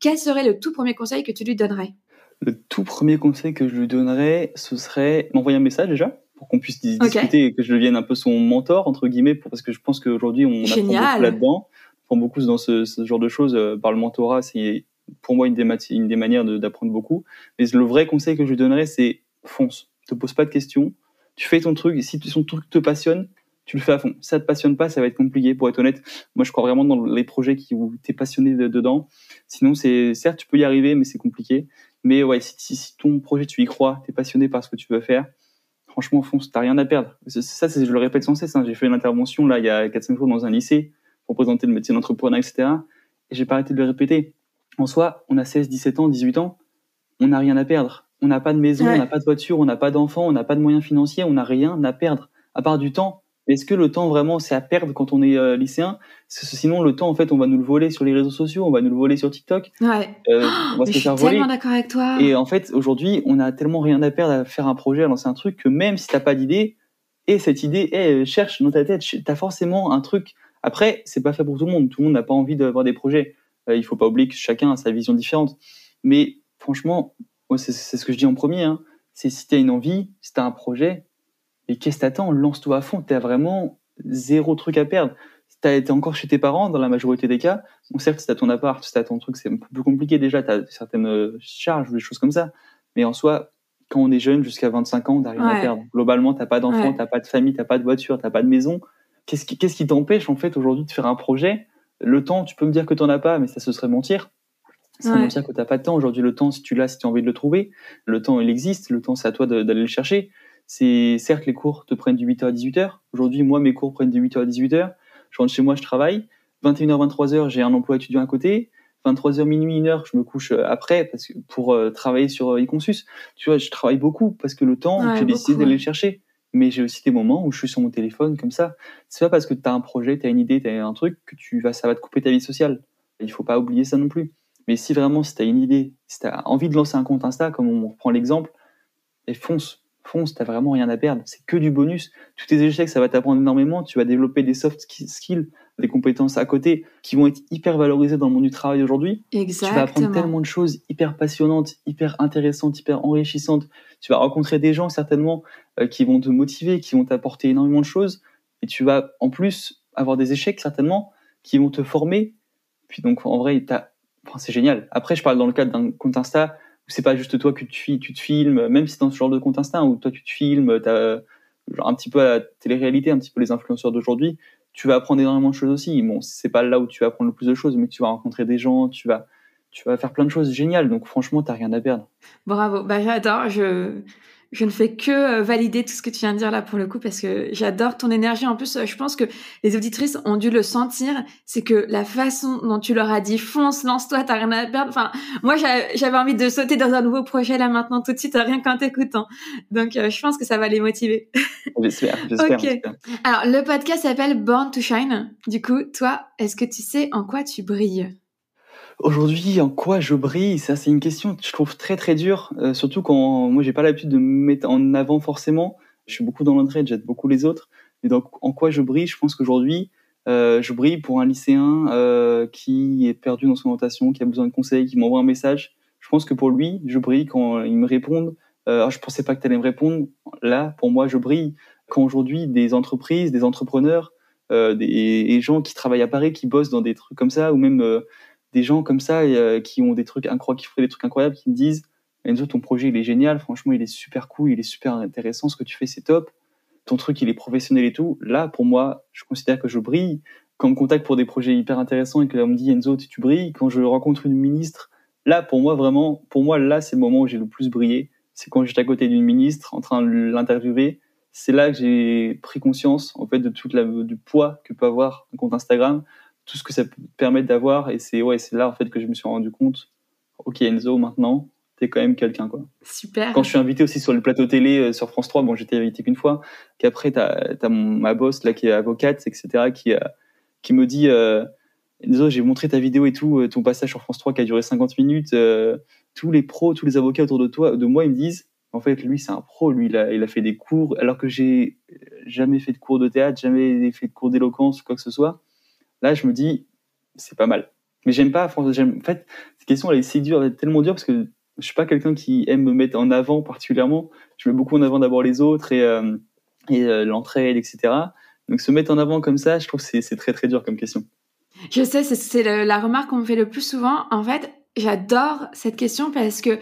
quel serait le tout premier conseil que tu lui donnerais ? Le tout premier conseil que je lui donnerais, ce serait m'envoyer un message déjà, pour qu'on puisse discuter et que je devienne un peu son mentor, entre guillemets, parce que je pense qu'aujourd'hui, on apprend beaucoup là-dedans. On apprend beaucoup dans ce genre de choses. Par le mentorat, c'est pour moi une des manières d'apprendre beaucoup. Mais le vrai conseil que je lui donnerais, c'est fonce. Ne te pose pas de questions. Tu fais ton truc. Si ton truc te passionne, tu le fais à fond. Ça te passionne pas, ça va être compliqué, pour être honnête. Moi, je crois vraiment dans les projets où t'es passionné dedans. Sinon, certes, tu peux y arriver, mais c'est compliqué. Mais ouais, si ton projet, tu y crois, t'es passionné par ce que tu veux faire, franchement, fonce, t'as rien à perdre. Ça, je le répète sans cesse, hein. J'ai fait une intervention, là, il y a 4-5 jours dans un lycée pour présenter le métier d'entrepreneur, etc. Et j'ai pas arrêté de le répéter. En soi, on a 16, 17 ans, 18 ans, on n'a rien à perdre. On n'a pas de maison, ouais. On n'a pas de voiture, on n'a pas d'enfants, on n'a pas de moyens financiers, on n'a rien à perdre, à part du temps. Est-ce que le temps, vraiment, c'est à perdre quand on est lycéen? Sinon, le temps, en fait, on va nous le voler sur les réseaux sociaux, on va nous le voler sur TikTok. Ouais. On va se faire voler. Je suis tellement d'accord avec toi. Et en fait, aujourd'hui, on a tellement rien à perdre à faire un projet, à lancer un truc, que même si t'as pas d'idée, et cette idée, cherche dans ta tête, t'as forcément un truc. Après, c'est pas fait pour tout le monde. Tout le monde n'a pas envie d'avoir des projets. Il faut pas oublier que chacun a sa vision différente. Mais franchement, moi, c'est ce que je dis en premier, hein. C'est si t'as une envie, si t'as un projet, mais qu'est-ce que t'attends? Lance-toi à fond. T'as vraiment zéro truc à perdre. T'as été encore chez tes parents, dans la majorité des cas. Bon, certes, si t'as ton appart, si t'as ton truc, c'est un peu plus compliqué déjà. T'as certaines charges ou des choses comme ça. Mais en soi, quand on est jeune, jusqu'à 25 ans, t'as rien à perdre. Globalement, t'as pas d'enfant, t'as pas de famille, t'as pas de voiture, t'as pas de maison. Qu'est-ce qui t'empêche, en fait, aujourd'hui, de faire un projet? Le temps, tu peux me dire que t'en as pas, mais ça, ce serait mentir. Ça veut dire que t'as pas de temps. Aujourd'hui, le temps, si tu l'as, si tu as envie de le trouver, le temps, il existe. Le temps, c'est à toi d'aller le chercher. C'est certes, les cours te prennent du 8h à 18h. Aujourd'hui, moi, mes cours prennent de 8h à 18h. Je rentre chez moi, je travaille. 21h, 23h, j'ai un emploi étudiant à côté. 23h, minuit, 1h, je me couche après parce que pour travailler sur eConsus. Tu vois, je travaille beaucoup parce que le temps, j'ai décidé d'aller le chercher. Mais j'ai aussi des moments où je suis sur mon téléphone comme ça. C'est pas parce que t'as un projet, t'as une idée, t'as un truc que ça va te couper ta vie sociale. Il faut pas oublier ça non plus. Mais si vraiment, si t'as une idée, si t'as envie de lancer un compte Insta, comme on reprend l'exemple, et fonce, t'as vraiment rien à perdre, c'est que du bonus. Tous tes échecs, ça va t'apprendre énormément, tu vas développer des soft skills, des compétences à côté qui vont être hyper valorisées dans le monde du travail aujourd'hui. Exactement. Tu vas apprendre tellement de choses hyper passionnantes, hyper intéressantes, hyper enrichissantes. Tu vas rencontrer des gens certainement qui vont te motiver, qui vont t'apporter énormément de choses, et tu vas en plus avoir des échecs certainement qui vont te former. Puis donc en vrai, c'est génial. Après, je parle dans le cadre d'un compte Insta. C'est pas juste toi que tu te filmes, même si c'est dans ce genre de compte Insta où toi tu te filmes, t'as genre un petit peu la télé-réalité, un petit peu les influenceurs d'aujourd'hui, tu vas apprendre énormément de choses aussi. Bon, c'est pas là où tu vas apprendre le plus de choses, mais tu vas rencontrer des gens, tu vas faire plein de choses géniales. Donc franchement, t'as rien à perdre. Bravo, j'adore. Je ne fais que valider tout ce que tu viens de dire là pour le coup, parce que j'adore ton énergie. En plus, je pense que les auditrices ont dû le sentir. C'est que la façon dont tu leur as dit « Fonce, lance-toi, t'as rien à perdre ». Enfin, moi, j'avais envie de sauter dans un nouveau projet là maintenant tout de suite, rien qu'en t'écoutant. Donc, je pense que ça va les motiver. J'espère. Okay. Alors, le podcast s'appelle « Born to Shine ». Du coup, toi, est-ce que tu sais en quoi tu brilles ? Aujourd'hui, en quoi je brille? Ça, c'est une question que je trouve très très dure, surtout quand moi j'ai pas l'habitude de me mettre en avant forcément. Je suis beaucoup dans l'entraide, j'aide beaucoup les autres. Et donc, en quoi je brille? Je pense qu'aujourd'hui, je brille pour un lycéen qui est perdu dans son orientation, qui a besoin de conseils, qui m'envoie un message. Je pense que pour lui, je brille quand il me répond. Je pensais pas que t'allais me répondre. Là, pour moi, je brille quand aujourd'hui des entreprises, des entrepreneurs, des gens qui travaillent à Paris, qui bossent dans des trucs comme ça, ou même des gens comme ça qui ont des trucs incroyables, qui font des trucs incroyables, qui me disent « Enzo, ton projet, il est génial, franchement, il est super cool, il est super intéressant, ce que tu fais, c'est top, ton truc, il est professionnel et tout. » Là, pour moi, je considère que je brille. Quand on me contacte pour des projets hyper intéressants et que là, on me dit « Enzo, tu brilles », quand je rencontre une ministre, là, pour moi, là, c'est le moment où j'ai le plus brillé. C'est quand j'étais à côté d'une ministre en train de l'interviewer. C'est là que j'ai pris conscience, en fait, de du poids que peut avoir un compte Instagram, tout ce que ça peut permettre d'avoir, et c'est là en fait que je me suis rendu compte. Ok Enzo, maintenant t'es quand même quelqu'un quoi. Super. Quand je suis invité aussi sur le plateau télé sur France 3, bon j'étais invité qu'une fois. Qu'après t'as ma boss là qui est avocate etc. qui me dit Enzo, j'ai montré ta vidéo et tout, ton passage sur France 3 qui a duré 50 minutes. Tous les pros, tous les avocats autour de toi, de moi, ils me disent en fait lui c'est un pro, lui il a fait des cours alors que j'ai jamais fait de cours de théâtre, jamais fait de cours d'éloquence ou quoi que ce soit. Là, je me dis, c'est pas mal. Mais j'aime pas, en fait, cette question, elle est si dure, elle est tellement dure parce que je suis pas quelqu'un qui aime me mettre en avant particulièrement. Je mets beaucoup en avant d'abord les autres et l'entraide, etc. Donc, se mettre en avant comme ça, je trouve que c'est très, très dur comme question. Je sais, c'est la remarque qu'on me fait le plus souvent. En fait, j'adore cette question parce que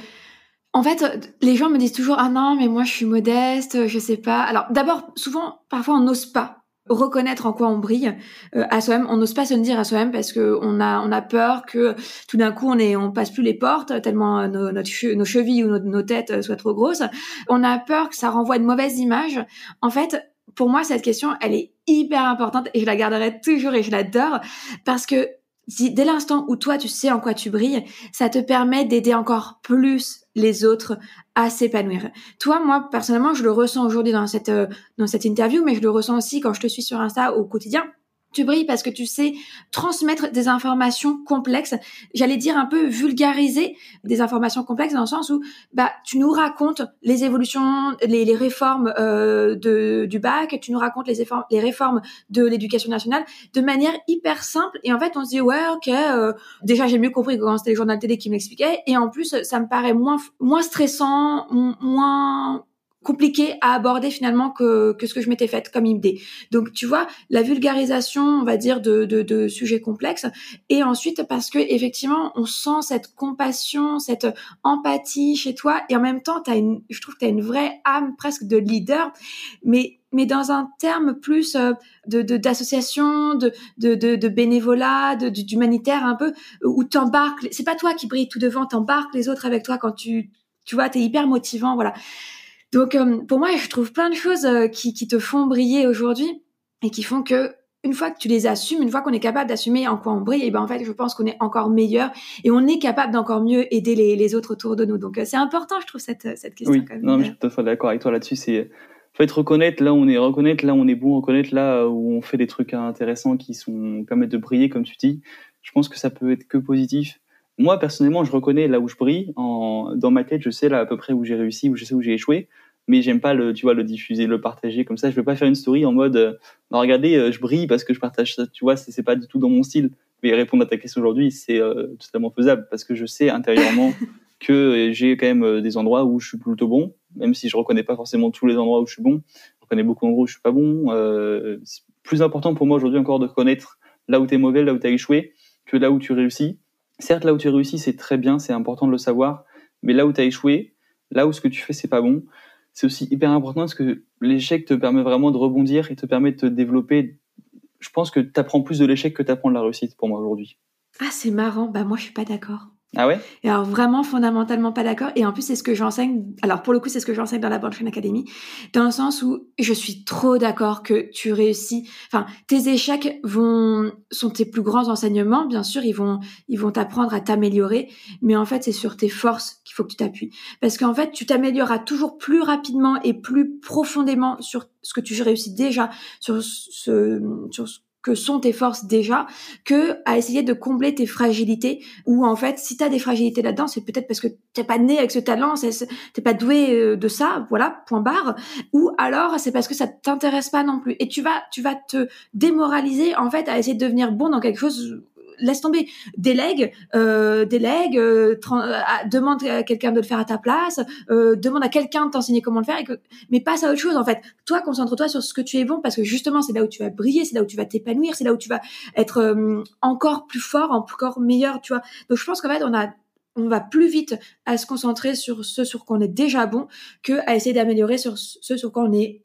en fait, les gens me disent toujours « Ah non, mais moi, je suis modeste, je sais pas. » Alors, d'abord, souvent, parfois, on n'ose pas. reconnaître en quoi on brille à soi-même. On n'ose pas se le dire à soi-même parce que on a peur que tout d'un coup on passe plus les portes tellement nos chevilles ou nos têtes soient trop grosses. On a peur que ça renvoie une mauvaise image. En fait, pour moi, cette question, elle est hyper importante et je la garderai toujours et je l'adore parce que dès l'instant où toi, tu sais en quoi tu brilles, ça te permet d'aider encore plus les autres à s'épanouir. Toi, moi, personnellement, je le ressens aujourd'hui dans cette interview, mais je le ressens aussi quand je te suis sur Insta au quotidien. Tu brilles parce que tu sais transmettre des informations complexes. J'allais dire un peu vulgariser des informations complexes dans le sens où tu nous racontes les évolutions, les réformes du bac, tu nous racontes les réformes de l'éducation nationale de manière hyper simple. Et en fait, on se dit ouais, ok, déjà j'ai mieux compris que quand c'était le journal télé qui m'expliquait. Et en plus, ça me paraît moins stressant, moins compliqué à aborder finalement que ce que je m'étais faite comme idée. Donc tu vois, la vulgarisation, on va dire, de sujets complexes, et ensuite parce que effectivement on sent cette compassion, cette empathie chez toi, et en même temps je trouve que t'as une vraie âme presque de leader, mais dans un terme plus d'association, de bénévolat, d'humanitaire un peu, où t'embarques, c'est pas toi qui brille tout devant, t'embarques les autres avec toi quand tu vois, t'es hyper motivant, voilà. Donc, pour moi, je trouve plein de choses qui te font briller aujourd'hui et qui font que, une fois que tu les assumes, une fois qu'on est capable d'assumer en quoi on brille, en fait, je pense qu'on est encore meilleur et on est capable d'encore mieux aider les autres autour de nous. Donc, c'est important, je trouve, cette question. Oui, quand même. Non, mais je suis tout à fait d'accord avec toi là-dessus. C'est faut être reconnaître là où on est bon, reconnaître là où on fait des trucs intéressants qui permettent de briller, comme tu dis. Je pense que ça peut être que positif. Moi, personnellement, je reconnais là où je brille. Dans ma tête, je sais là à peu près où j'ai réussi, où je sais où j'ai échoué. Mais j'aime pas le diffuser, le partager comme ça. Je veux pas faire une story en mode regardez, je brille parce que je partage ça. Tu vois, c'est pas du tout dans mon style. Mais répondre à ta question aujourd'hui, c'est totalement faisable parce que je sais intérieurement que j'ai quand même des endroits où je suis plutôt bon, même si je reconnais pas forcément tous les endroits où je suis bon. Je reconnais beaucoup d'endroits où je suis pas bon. C'est plus important pour moi aujourd'hui encore de connaître là où t'es mauvais, là où t'as échoué, que là où tu réussis. Certes, là où tu réussis, c'est très bien, c'est important de le savoir, mais là où tu as échoué, là où ce que tu fais, c'est pas bon, c'est aussi hyper important parce que l'échec te permet vraiment de rebondir et te permet de te développer. Je pense que tu apprends plus de l'échec que tu apprends de la réussite pour moi aujourd'hui. Ah, c'est marrant, moi je suis pas d'accord. Ah ouais? Et alors vraiment fondamentalement pas d'accord, et en plus c'est ce que j'enseigne, alors pour le coup c'est ce que j'enseigne dans la Born to Shine Academy, dans le sens où je suis trop d'accord que tu réussis, enfin tes échecs sont tes plus grands enseignements, bien sûr ils vont t'apprendre à t'améliorer, mais en fait c'est sur tes forces qu'il faut que tu t'appuies, parce qu'en fait tu t'amélioreras toujours plus rapidement et plus profondément sur ce que tu réussis déjà, sur ce que sont tes forces déjà, que à essayer de combler tes fragilités, ou en fait, si t'as des fragilités là-dedans, c'est peut-être parce que t'es pas né avec ce talent, t'es pas doué de ça, voilà, point barre, ou alors c'est parce que ça t'intéresse pas non plus. Et tu vas te démoraliser, en fait, à essayer de devenir bon dans quelque chose. Laisse tomber, délègue, demande à quelqu'un de le faire à ta place, demande à quelqu'un de t'enseigner comment le faire, mais passe à autre chose en fait. Toi, concentre-toi sur ce que tu es bon, parce que justement, c'est là où tu vas briller, c'est là où tu vas t'épanouir, c'est là où tu vas être encore plus fort, encore meilleur, tu vois. Donc je pense qu'en fait, on va plus vite à se concentrer sur ce sur quoi on est déjà bon que à essayer d'améliorer sur ce sur quoi on est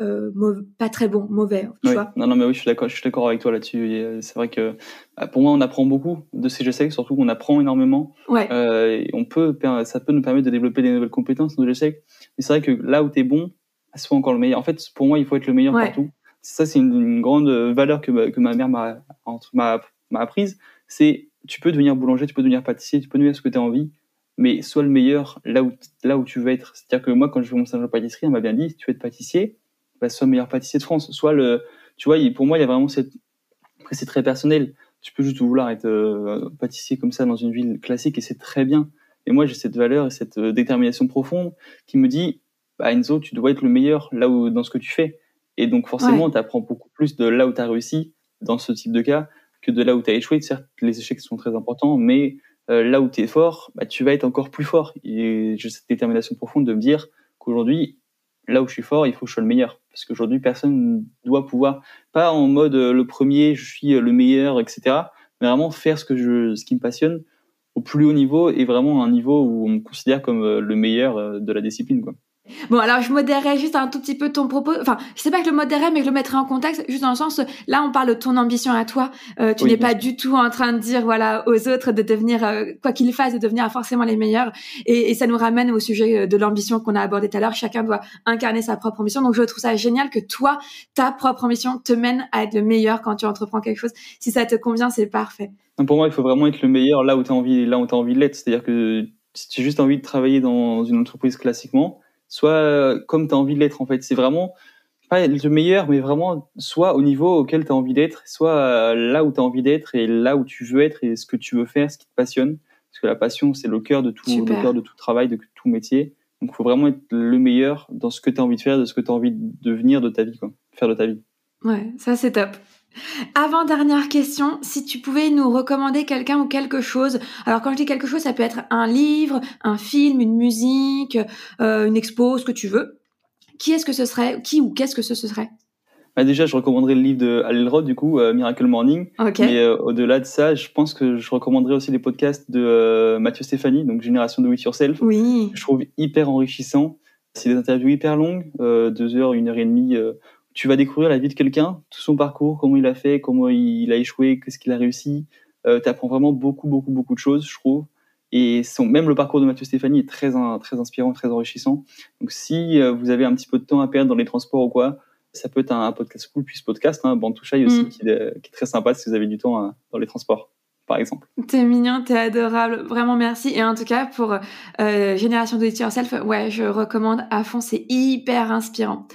pas très bon, mauvais, tu vois. Non, mais oui, je suis d'accord avec toi là-dessus. Et c'est vrai que pour moi, on apprend beaucoup de ces GSEC, surtout qu'on apprend énormément. Ouais. Et ça peut nous permettre de développer des nouvelles compétences, nos GSEC. Mais c'est vrai que là où t'es bon, sois encore le meilleur. En fait, pour moi, il faut être le meilleur partout. Ça, c'est une grande valeur que ma mère m'a apprise. C'est tu peux devenir boulanger, tu peux devenir pâtissier, tu peux devenir ce que tu as envie, mais sois le meilleur là où tu veux être. C'est-à-dire que moi, quand je fais mon stage en pâtisserie, on m'a bien dit, si tu veux être pâtissier, sois le meilleur pâtissier de France. Tu vois, pour moi, il y a vraiment Après, c'est très personnel. Tu peux juste vouloir être pâtissier comme ça dans une ville classique et c'est très bien. Et moi, j'ai cette valeur et cette détermination profonde qui me dit, Enzo, tu dois être le meilleur dans ce que tu fais. Et donc, forcément, tu apprends beaucoup plus de là où tu as réussi dans ce type de cas que de là où tu as échoué. Certes, les échecs sont très importants, mais là où tu es fort, tu vas être encore plus fort. Et j'ai cette détermination profonde de me dire qu'aujourd'hui, là où je suis fort, il faut que je sois le meilleur. Parce qu'aujourd'hui, personne ne doit pouvoir, pas en mode le premier, je suis le meilleur, etc., mais vraiment faire ce qui me passionne au plus haut niveau et vraiment à un niveau où on me considère comme le meilleur de la discipline, quoi. Bon, alors je modérerais juste un tout petit peu ton propos. Enfin, c'est pas que je le modérerais, mais que je le mettrais en contexte, juste dans le sens, là, on parle de ton ambition à toi. Tu n'es pas du tout en train de dire, voilà, aux autres de devenir, quoi qu'ils fassent, de devenir forcément les meilleurs. Et ça nous ramène au sujet de l'ambition qu'on a abordé tout à l'heure. Chacun doit incarner sa propre ambition. Donc, je trouve ça génial que toi, ta propre ambition te mène à être le meilleur quand tu entreprends quelque chose. Si ça te convient, c'est parfait. Non, pour moi, il faut vraiment être le meilleur là où tu as envie, là où tu as envie de l'être. C'est-à-dire que si tu as juste envie de travailler dans une entreprise classiquement, soit comme tu as envie de l'être en fait. C'est vraiment, pas le meilleur, mais vraiment soit au niveau auquel tu as envie d'être, soit là où tu as envie d'être et là où tu veux être et ce que tu veux faire, ce qui te passionne. Parce que la passion, c'est le cœur de tout travail, de tout métier. Donc, il faut vraiment être le meilleur dans ce que tu as envie de faire, de ce que tu as envie de devenir de ta vie, quoi. Faire de ta vie. Ouais, ça c'est top. Avant-dernière question, si tu pouvais nous recommander quelqu'un ou quelque chose, alors quand je dis quelque chose, ça peut être un livre, un film, une musique, une expo, ce que tu veux. Qui est-ce que ce serait ? Qui ou qu'est-ce que ce serait ? Bah déjà, je recommanderais le livre de Hal Elrod, du coup, Miracle Morning. Okay. Mais au-delà de ça, je pense que je recommanderais aussi les podcasts de Matthieu Stefany, donc Génération Do It Yourself. Oui. Je trouve hyper enrichissant. C'est des interviews hyper longues, 2 heures, 1h30. Tu vas découvrir la vie de quelqu'un, tout son parcours, comment il a fait, comment il a échoué, qu'est-ce qu'il a réussi. Tu apprends vraiment beaucoup de choses, je trouve. Et même le parcours de Matthieu Stefany est très inspirant, très enrichissant. Donc, si vous avez un petit peu de temps à perdre dans les transports ou quoi, ça peut être un podcast cool, puis ce podcast, Born to Shine aussi, qui est très sympa si vous avez du temps dans les transports, par exemple. T'es mignon, t'es adorable. Vraiment, merci. Et en tout cas, pour Génération Do It Yourself, ouais, je recommande à fond. C'est hyper inspirant.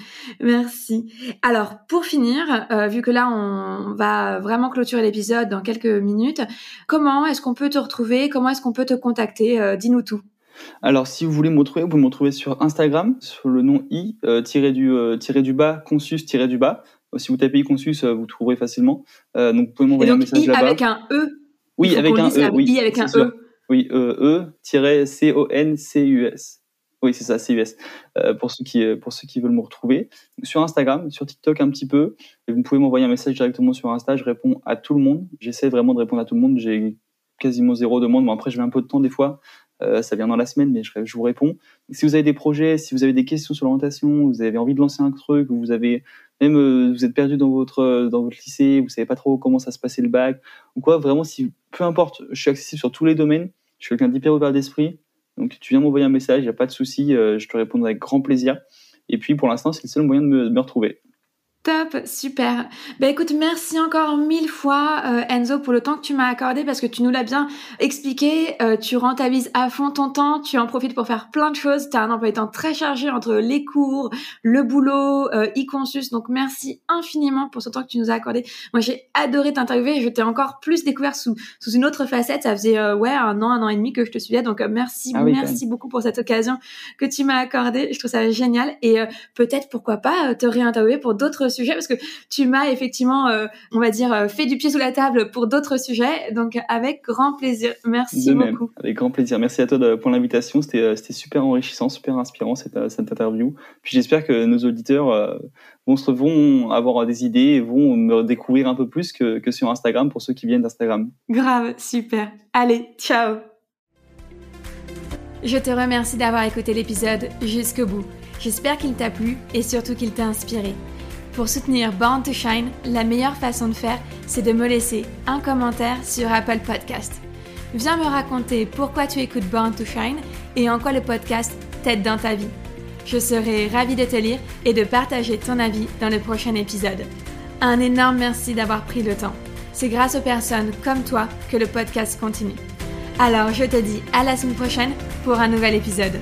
Merci. Alors, pour finir, vu que là, on va vraiment clôturer l'épisode dans quelques minutes, comment est-ce qu'on peut te retrouver ? Comment est-ce qu'on peut te contacter ? Dis-nous tout. Alors, si vous voulez me retrouver, vous pouvez me retrouver sur Instagram, sous le nom i_consus_. Si vous tapez eConsus, vous trouverez facilement. Donc, vous pouvez m'envoyer un message là-bas. Avec un E. Oui, avec un E. Oui, avec un E. Oui, E-Consus. Oui, c'est ça, CUS. Pour ceux qui veulent me retrouver. Sur Instagram, sur TikTok un petit peu. Et vous pouvez m'envoyer un message directement sur Insta. Je réponds à tout le monde. J'essaie vraiment de répondre à tout le monde. J'ai quasiment 0 demande. Bon, après, je mets un peu de temps des fois. Ça vient dans la semaine, mais je vous réponds. Si vous avez des projets, si vous avez des questions sur l'orientation, vous avez envie de lancer un truc, vous avez même vous êtes perdu dans votre lycée, vous savez pas trop comment ça se passait le bac ou quoi, vraiment, peu importe, je suis accessible sur tous les domaines. Je suis quelqu'un d'hyper ouvert d'esprit, donc tu viens m'envoyer un message, il y a pas de souci, je te répondrai avec grand plaisir. Et puis pour l'instant, c'est le seul moyen de me retrouver. Top, super. Ben écoute, merci encore 1000 fois Enzo pour le temps que tu m'as accordé parce que tu nous l'as bien expliqué, tu rentabilises à fond ton temps, tu en profites pour faire plein de choses, tu as un emploi du temps très chargé entre les cours, le boulot, eConsus, donc merci infiniment pour ce temps que tu nous as accordé. Moi j'ai adoré t'interviewer, je t'ai encore plus découvert sous une autre facette, ça faisait un an et demi que je te suivais, donc merci beaucoup pour cette occasion que tu m'as accordée, je trouve ça génial et peut-être pourquoi pas te réinterviewer pour d'autres sujet parce que tu m'as effectivement fait du pied sous la table pour d'autres sujets, donc avec grand plaisir, merci de beaucoup. Même, avec grand plaisir, merci à toi pour l'invitation, c'était super enrichissant, super inspirant cette interview, puis j'espère que nos auditeurs vont avoir des idées et vont me découvrir un peu plus que sur Instagram pour ceux qui viennent d'Instagram. Grave, super, allez, ciao. Je te remercie d'avoir écouté l'épisode jusqu'au bout, j'espère qu'il t'a plu et surtout qu'il t'a inspiré. Pour soutenir Born to Shine, la meilleure façon de faire, c'est de me laisser un commentaire sur Apple Podcast. Viens me raconter pourquoi tu écoutes Born to Shine et en quoi le podcast t'aide dans ta vie. Je serai ravie de te lire et de partager ton avis dans le prochain épisode. Un énorme merci d'avoir pris le temps. C'est grâce aux personnes comme toi que le podcast continue. Alors je te dis à la semaine prochaine pour un nouvel épisode.